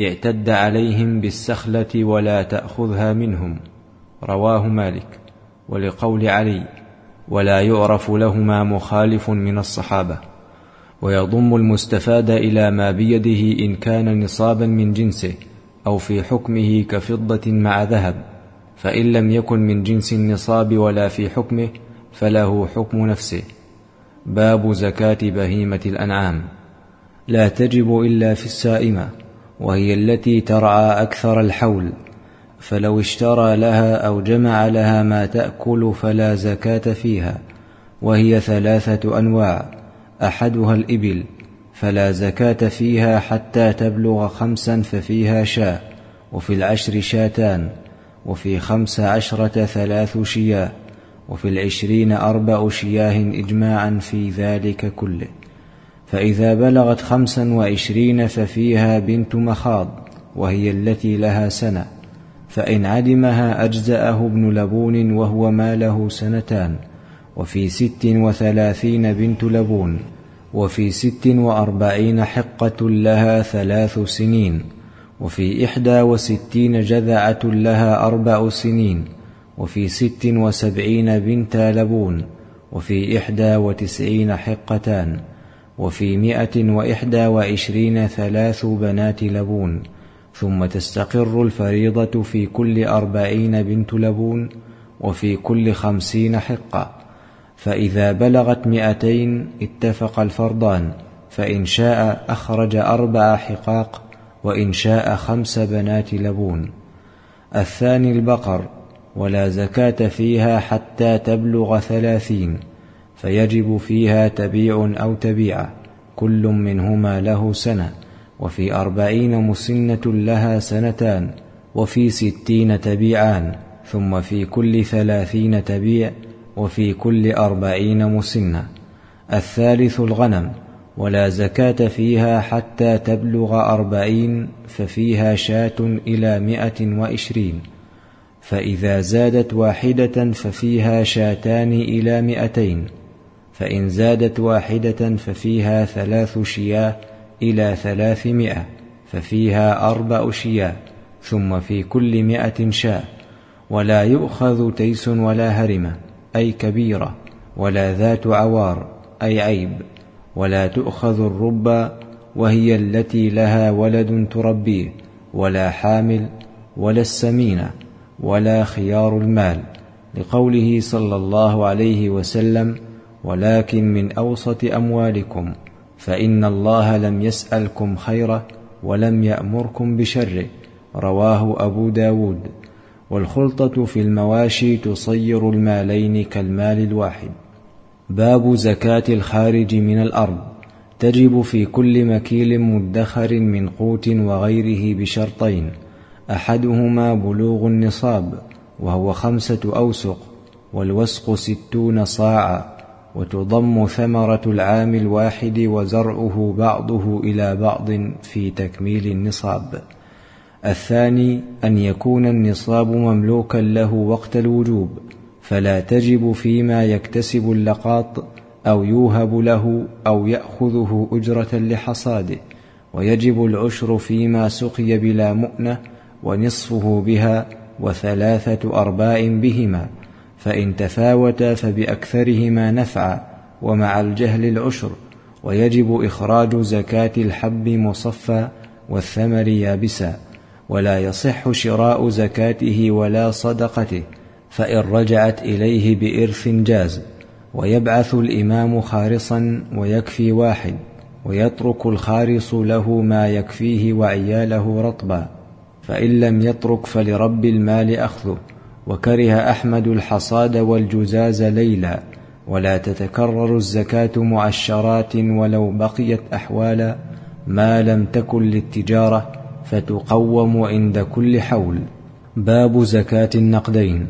اعتد عليهم بالسخلة ولا تأخذها منهم، رواه مالك. ولقول علي: ولا يعرف لهما مخالف من الصحابة. ويضم المستفاد إلى ما بيده إن كان نصابا من جنسه أو في حكمه كفضة مع ذهب، فإن لم يكن من جنس النصاب ولا في حكمه فله حكم نفسه. باب زكاة بهيمة الأنعام. لا تجب إلا في السائمة، وهي التي ترعى أكثر الحول، فلو اشترى لها أو جمع لها ما تأكل فلا زكاة فيها، وهي 3 أنواع. أحدها الإبل، فلا زكاة فيها حتى تبلغ 5، ففيها شاة، وفي 10 شاتان، وفي 15 3 شياه، وفي 20 4 شياه، إجماعا في ذلك كله. فإذا بلغت 25 ففيها بنت مخاض، وهي التي لها سنة، فإن عدمها أجزأه ابن لبون وهو ما له 2، وفي 36 بنت لبون، وفي 46 حقة لها 3 سنين، وفي 61 جذعة لها 4 سنين، وفي 76 بنت لبون، وفي 91 حقتان، وفي 121 3 بنات لبون. ثم تستقر الفريضة في كل 40 بنت لبون، وفي كل 50 حقة. فإذا بلغت 200 اتفق الفرضان، فإن شاء أخرج 4 حقاق، وإن شاء 5 بنات لبون. الثاني البقر، ولا زكاة فيها حتى تبلغ 30، فيجب فيها تبيع أو تبيعة، كل منهما له 1، وفي 40 مسنة لها 2، وفي 60 تبيعان، ثم في كل 30 تبيع، وفي كل 40 مسنة. الثالث الغنم، ولا زكاة فيها حتى تبلغ 40، ففيها شاة إلى 120، فإذا زادت 1 ففيها 2 إلى 200، فإن زادت 1 ففيها 3 شياه إلى 300، ففيها 4 شياه، ثم في كل 100 شاة. ولا يؤخذ تيس ولا هرمة، أي كبيرة، ولا ذات عوار، أي عيب. ولا تؤخذ الربا، وهي التي لها ولد تربيه، ولا حامل، ولا السمينة ولا خيار المال، لقوله صلى الله عليه وسلم: ولكن من أوسط أموالكم، فإن الله لم يسألكم خيره ولم يأمركم بشره، رواه أبو داود. والخلطة في المواشي تصير المالين كالمال الواحد. باب زكاة الخارج من الأرض. تجب في كل مكيل مدخر من قوت وغيره بشرطين: أحدهما بلوغ النصاب، وهو 5 أوسق، والوسق 60 صاعا، وتضم ثمرة العام الواحد وزرعه بعضه إلى بعض في تكميل النصاب. الثاني أن يكون النصاب مملوكا له وقت الوجوب، فلا تجب فيما يكتسب اللقاط أو يوهب له أو يأخذه أجرة لحصاده، ويجب العشر فيما سقي بلا مؤنة ونصفه بها، و3 أرباع بهما، فإن تفاوتا فبأكثرهما نفعا، ومع الجهل العشر، ويجب إخراج زكاة الحب مصفى والثمر يابسا، ولا يصح شراء زكاته ولا صدقته، فإن رجعت إليه بإرث جاز. ويبعث الإمام خارصا ويكفي واحد، ويترك الخارص له ما يكفيه وعياله رطبا، فإن لم يترك فلرب المال أخذه. وكره أحمد الحصاد والجزاز ليلا، ولا تتكرر الزكاة مؤشرات ولو بقيت أحوالا ما لم تكن للتجارة، فتقوم عند كل حول. باب زكاة النقدين.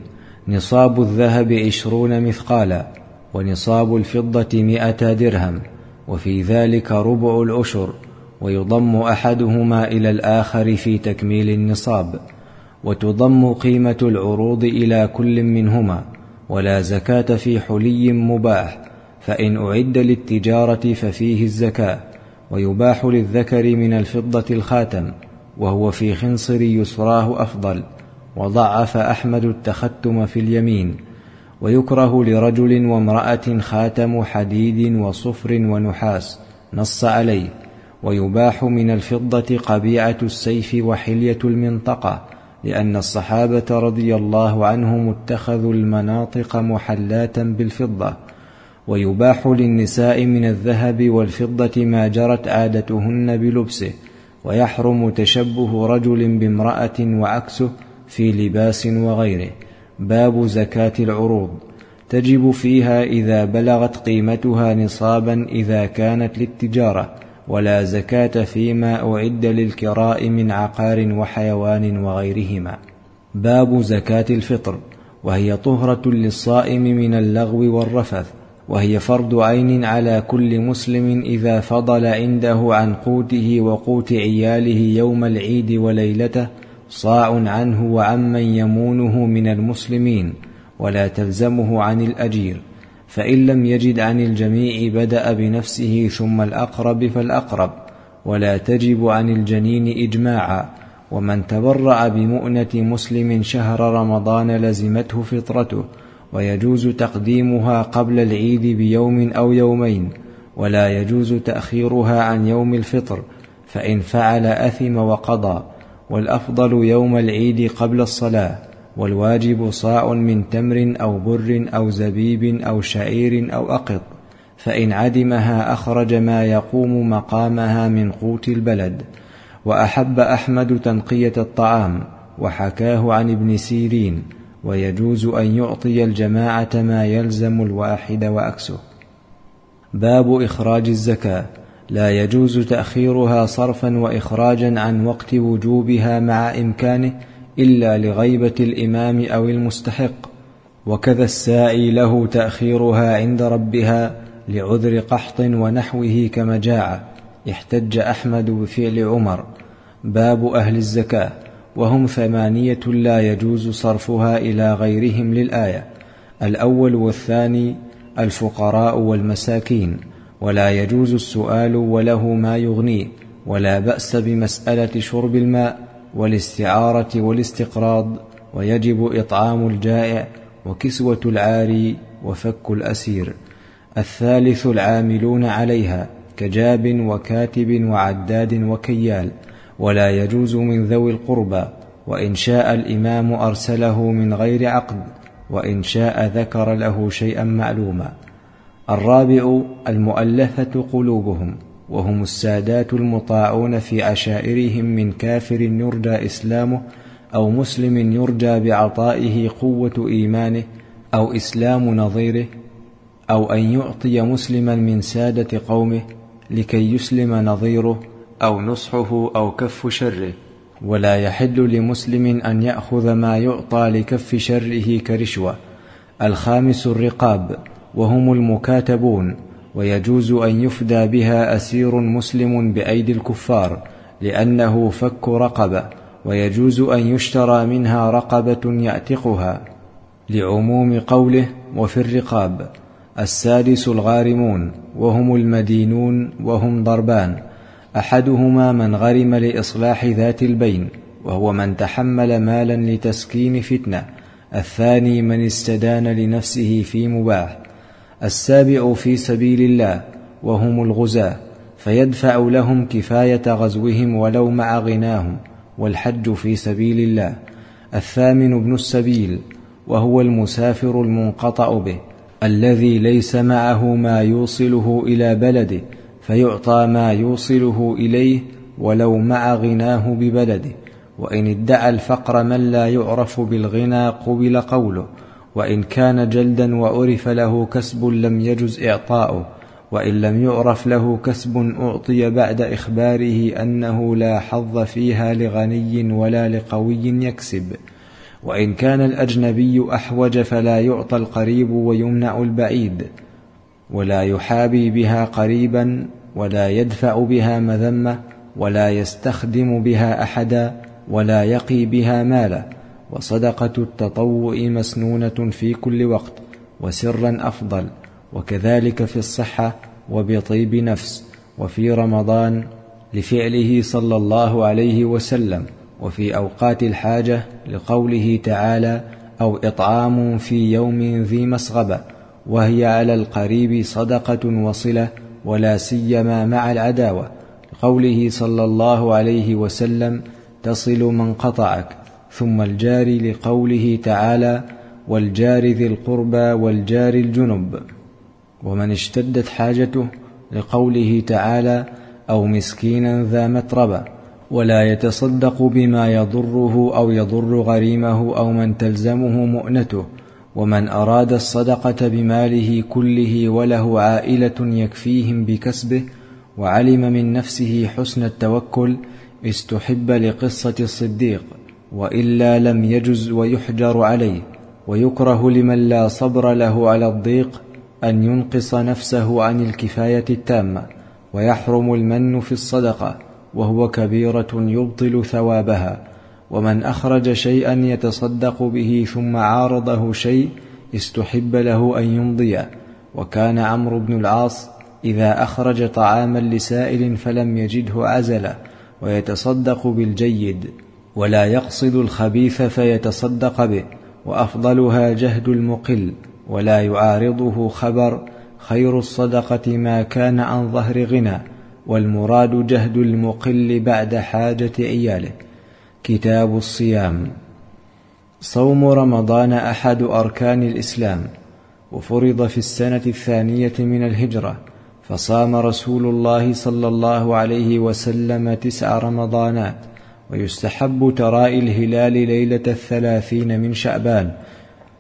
نصاب الذهب 20 مثقالا، ونصاب الفضة 100 درهم، وفي ذلك ربع الأشر، ويضم أحدهما إلى الآخر في تكميل النصاب، وتضم قيمة العروض إلى كل منهما. ولا زكاة في حلي مباح، فإن أعد للتجارة ففيه الزكاة. ويباح للذكر من الفضة الخاتم، وهو في خنصر يسراه أفضل، وضعف أحمد التختم في اليمين. ويكره لرجل وامرأة خاتم حديد وصفر ونحاس، نص عليه. ويباح من الفضة قبيعة السيف وحلية المنطقة، لأن الصحابة رضي الله عنهم اتخذوا المناطق محلاتا بالفضة. ويباح للنساء من الذهب والفضة ما جرت عادتهن بلبسه، ويحرم تشبه رجل بامرأة وعكسه في لباس وغيره. باب زكاة العروض. تجب فيها إذا بلغت قيمتها نصابا إذا كانت للتجارة، ولا زكاة فيما أعد للكراء من عقار وحيوان وغيرهما. باب زكاة الفطر، وهي طهرة للصائم من اللغو والرفث، وهي فرض عين على كل مسلم إذا فضل عنده عن قوته وقوت عياله يوم العيد وليلته صاع عنه وعمن يمونه من المسلمين، ولا تلزمه عن الأجير. فإن لم يجد عن الجميع بدأ بنفسه ثم الأقرب فالأقرب، ولا تجب عن الجنين إجماعا. ومن تبرع بمؤنة مسلم شهر رمضان لزمته فطرته، ويجوز تقديمها قبل العيد بيوم أو يومين، ولا يجوز تأخيرها عن يوم الفطر، فإن فعل أثم وقضى. والأفضل يوم العيد قبل الصلاة، والواجب صاع من تمر أو بر أو زبيب أو شعير أو أقط، فإن عدمها أخرج ما يقوم مقامها من قوت البلد. وأحب أحمد تنقية الطعام، وحكاه عن ابن سيرين. ويجوز أن يعطي الجماعة ما يلزم الواحد وأكسه. باب إخراج الزكاة. لا يجوز تأخيرها صرفا وإخراجا عن وقت وجوبها مع إمكانه، إلا لغيبة الإمام أو المستحق. وكذا الساعي له تأخيرها عند ربها لعذر قحط ونحوه كمجاعة. احتج أحمد بفعل عمر. باب أهل الزكاة، وهم 8 لا يجوز صرفها إلى غيرهم للآية. الأول والثاني الفقراء والمساكين، ولا يجوز السؤال وله ما يغنيه، ولا بأس بمسألة شرب الماء والاستعارة والاستقراض، ويجب إطعام الجائع وكسوة العاري وفك الأسير. الثالث العاملون عليها كجاب وكاتب وعداد وكيال، ولا يجوز من ذوي القربى، وإن شاء الإمام أرسله من غير عقد، وإن شاء ذكر له شيئا معلوما. الرابع: المؤلفة قلوبهم، وهم السادات المطاعون في عشائرهم من كافر يرجى إسلامه، أو مسلم يرجى بعطائه قوة إيمانه، أو إسلام نظيره، أو أن يعطي مسلما من سادة قومه لكي يسلم نظيره أو نصحه أو كف شره. ولا يحل لمسلم أن يأخذ ما يعطى لكف شره كرشوة. الخامس: الرقاب، وهم المكاتبون، ويجوز أن يفدى بها أسير مسلم بأيدي الكفار لأنه فك رقبة، ويجوز أن يشترى منها رقبة يعتقها لعموم قوله: وفي الرقاب. السادس: الغارمون، وهم المدينون، وهم ضربان: أحدهما من غرم لإصلاح ذات البين، وهو من تحمل مالا لتسكين فتنة. الثاني: من استدان لنفسه في مباح. السابع: في سبيل الله، وهم الغزاة، فيدفع لهم كفاية غزوهم ولو مع غناهم، والحج في سبيل الله. الثامن: ابن السبيل، وهو المسافر المنقطع به، الذي ليس معه ما يوصله إلى بلده، فيعطى ما يوصله إليه ولو مع غناه ببلده، وإن ادعى الفقر من لا يعرف بالغنى قبل قوله، وإن كان جلدا وعرف له كسب لم يجز إعطاؤه، وإن لم يعرف له كسب أعطي بعد إخباره أنه لا حظ فيها لغني ولا لقوي يكسب، وإن كان الأجنبي أحوج فلا يعطى القريب ويمنع البعيد، ولا يحابي بها قريبا، ولا يدفع بها مذمة، ولا يستخدم بها أحدا، ولا يقي بها مالا. وصدقة التطوع مسنونة في كل وقت وسرا أفضل، وكذلك في الصحة وبطيب نفس، وفي رمضان لفعله صلى الله عليه وسلم، وفي أوقات الحاجة لقوله تعالى: أو إطعام في يوم ذي مسغبة، وهي على القريب صدقة وصلة، ولا سيما مع العداوة، لقوله صلى الله عليه وسلم: تصل من قطعك. ثم الجار لقوله تعالى: والجار ذي القربى والجار الجنب، ومن اشتدت حاجته، لقوله تعالى: أو مسكينا ذا متربة. ولا يتصدق بما يضره أو يضر غريمه أو من تلزمه مؤنته. ومن أراد الصدقة بماله كله وله عائلة يكفيهم بكسبه، وعلم من نفسه حسن التوكل، استحب لقصة الصديق، وإلا لم يجز ويحجر عليه. ويكره لمن لا صبر له على الضيق أن ينقص نفسه عن الكفاية التامة. ويحرم المن في الصدقة، وهو كبيرة يبطل ثوابها. ومن أخرج شيئا يتصدق به ثم عارضه شيء، استحب له أن يمضيه. وكان عمرو بن العاص إذا أخرج طعاما لسائل فلم يجده عزله، ويتصدق بالجيد، ولا يقصد الخبيث فيتصدق به. وأفضلها جهد المقل، ولا يعارضه خبر. خير الصدقة ما كان عن ظهر غنى، والمراد جهد المقل بعد حاجة عياله. كتاب الصيام. صوم رمضان أحد أركان الإسلام، وفرض في السنة الثانية من الهجرة، فصام رسول الله صلى الله عليه وسلم 9 رمضانات. ويستحب ترائي الهلال ليلة 30 من شعبان،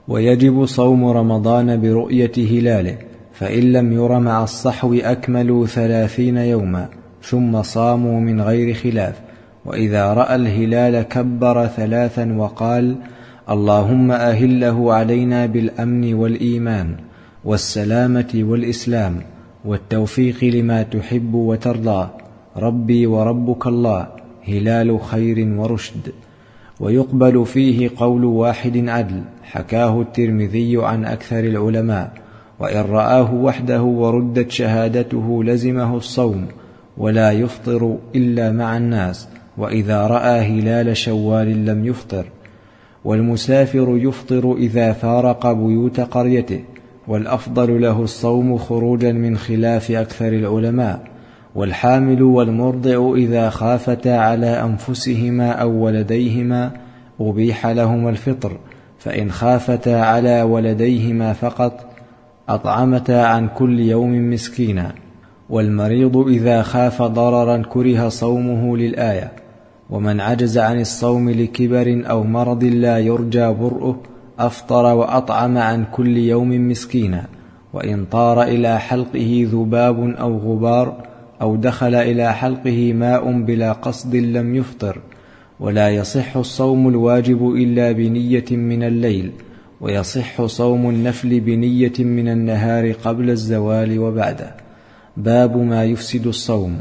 ويجب صوم رمضان برؤية هلاله، فإن لم ير مع الصحو أكملوا 30 يوما، ثم صاموا من غير خلاف. وإذا رأى الهلال كبر 3 وقال: اللهم أهله علينا بالأمن والإيمان والسلامة والإسلام والتوفيق لما تحب وترضى، ربي وربك الله، هلال خير ورشد. ويقبل فيه قول واحد عدل، حكاه الترمذي عن أكثر العلماء. وإن رآه وحده وردت شهادته لزمه الصوم، ولا يفطر إلا مع الناس. وإذا رأى هلال شوال لم يفطر. والمسافر يفطر إذا فارق بيوت قريته، والأفضل له الصوم خروجا من خلاف أكثر العلماء. والحامل والمرضع إذا خافتا على أنفسهما أو ولديهما أبيح لهما الفطر، فإن خافتا على ولديهما فقط أطعمتا عن كل يوم مسكينا. والمريض إذا خاف ضررا كره صومه للآية. ومن عجز عن الصوم لكبر أو مرض لا يرجى برؤه أفطر وأطعم عن كل يوم مسكينا. وإن طار إلى حلقه ذباب أو غبار أو دخل إلى حلقه ماء بلا قصد لم يفطر. ولا يصح الصوم الواجب إلا بنية من الليل، ويصح صوم النفل بنية من النهار قبل الزوال وبعده. باب ما يفسد الصوم.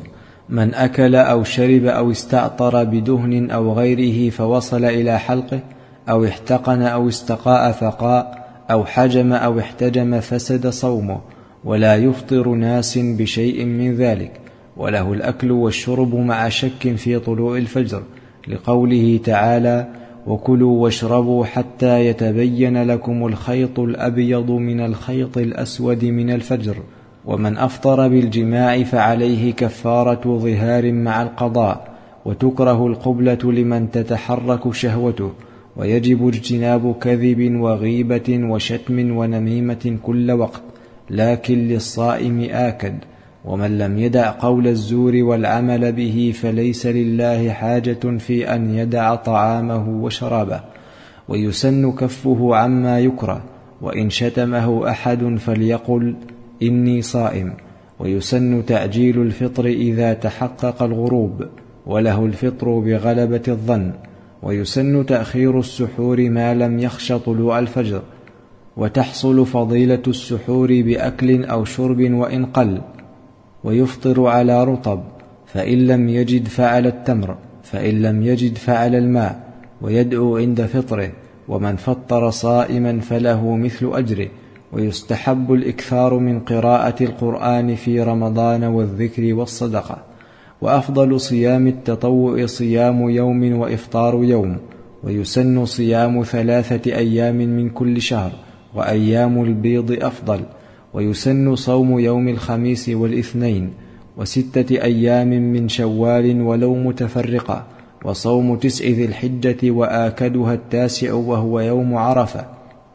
من أكل أو شرب أو استعطر بدهن أو غيره فوصل إلى حلقه أو احتقن أو استقاء فقاء أو حجم أو احتجم فسد صومه، ولا يفطر ناس بشيء من ذلك، وله الأكل والشرب مع شك في طلوع الفجر، لقوله تعالى: وكلوا واشربوا حتى يتبين لكم الخيط الأبيض من الخيط الأسود من الفجر. ومن أفطر بالجماع فعليه كفارة ظهار مع القضاء. وتكره القبلة لمن تتحرك شهوته، ويجب اجتناب كذب وغيبة وشتم ونميمة كل وقت، لكن للصائم آكد. ومن لم يدع قول الزور والعمل به فليس لله حاجة في أن يدع طعامه وشرابه. ويسن كفه عما يكره، وإن شتمه أحد فليقل: إني صائم. ويسن تعجيل الفطر إذا تحقق الغروب، وله الفطر بغلبة الظن. ويسن تأخير السحور ما لم يخش طلوع الفجر، وتحصل فضيلة السحور بأكل أو شرب وإن قل. ويفطر على رطب، فإن لم يجد فعلى التمر، فإن لم يجد فعلى الماء، ويدعو عند فطره. ومن فطر صائما فله مثل أجره. ويستحب الإكثار من قراءة القرآن في رمضان والذكر والصدقة. وأفضل صيام التطوع صيام يوم وإفطار يوم. ويسن صيام 3 أيام من كل شهر، وأيام البيض أفضل. ويسن صوم يوم الخميس والاثنين، و6 أيام من شوال ولو متفرقة، وصوم 9 ذي الحجة وآكدها 9 وهو يوم عرفة،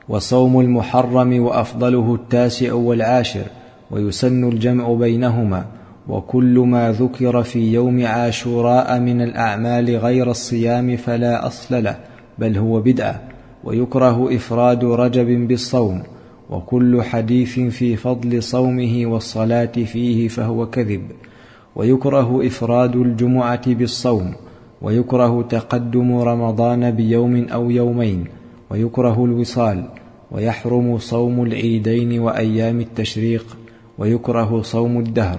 وصوم المحرم وأفضله 9 والعاشر. ويسن الجمع بينهما. وكل ما ذكر في يوم عاشوراء من الأعمال غير الصيام فلا أصل له، بل هو بدعة. ويكره إفراد رجب بالصوم. وكل حديث في فضل صومه والصلاة فيه فهو كذب. ويكره إفراد الجمعة بالصوم. ويكره تقدم رمضان بيوم أو يومين. ويكره الوصال. ويحرم صوم العيدين وأيام التشريق. ويكره صوم الدهر.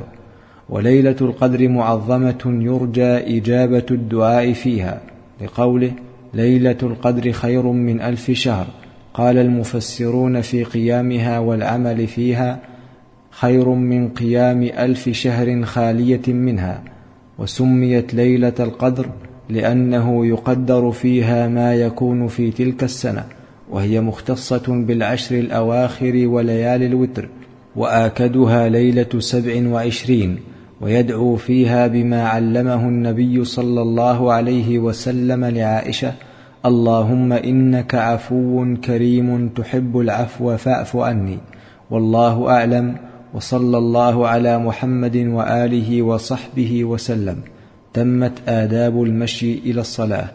وليلة القدر معظمة يرجى إجابة الدعاء فيها، لقوله: ليلة القدر خير من 1000 شهر. قال المفسرون: في قيامها والعمل فيها خير من قيام 1000 شهر خالية منها. وسميت ليلة القدر لأنه يقدر فيها ما يكون في تلك السنة، وهي مختصة ب10 الأواخر وليالي الوتر. وآكدها ليلة 27، ويدعو فيها بما علمه النبي صلى الله عليه وسلم لعائشة: اللهم إنك عفو كريم تحب العفو فاعف عني. والله أعلم، وصلى الله على محمد وآله وصحبه وسلم. تمت آداب المشي إلى الصلاة.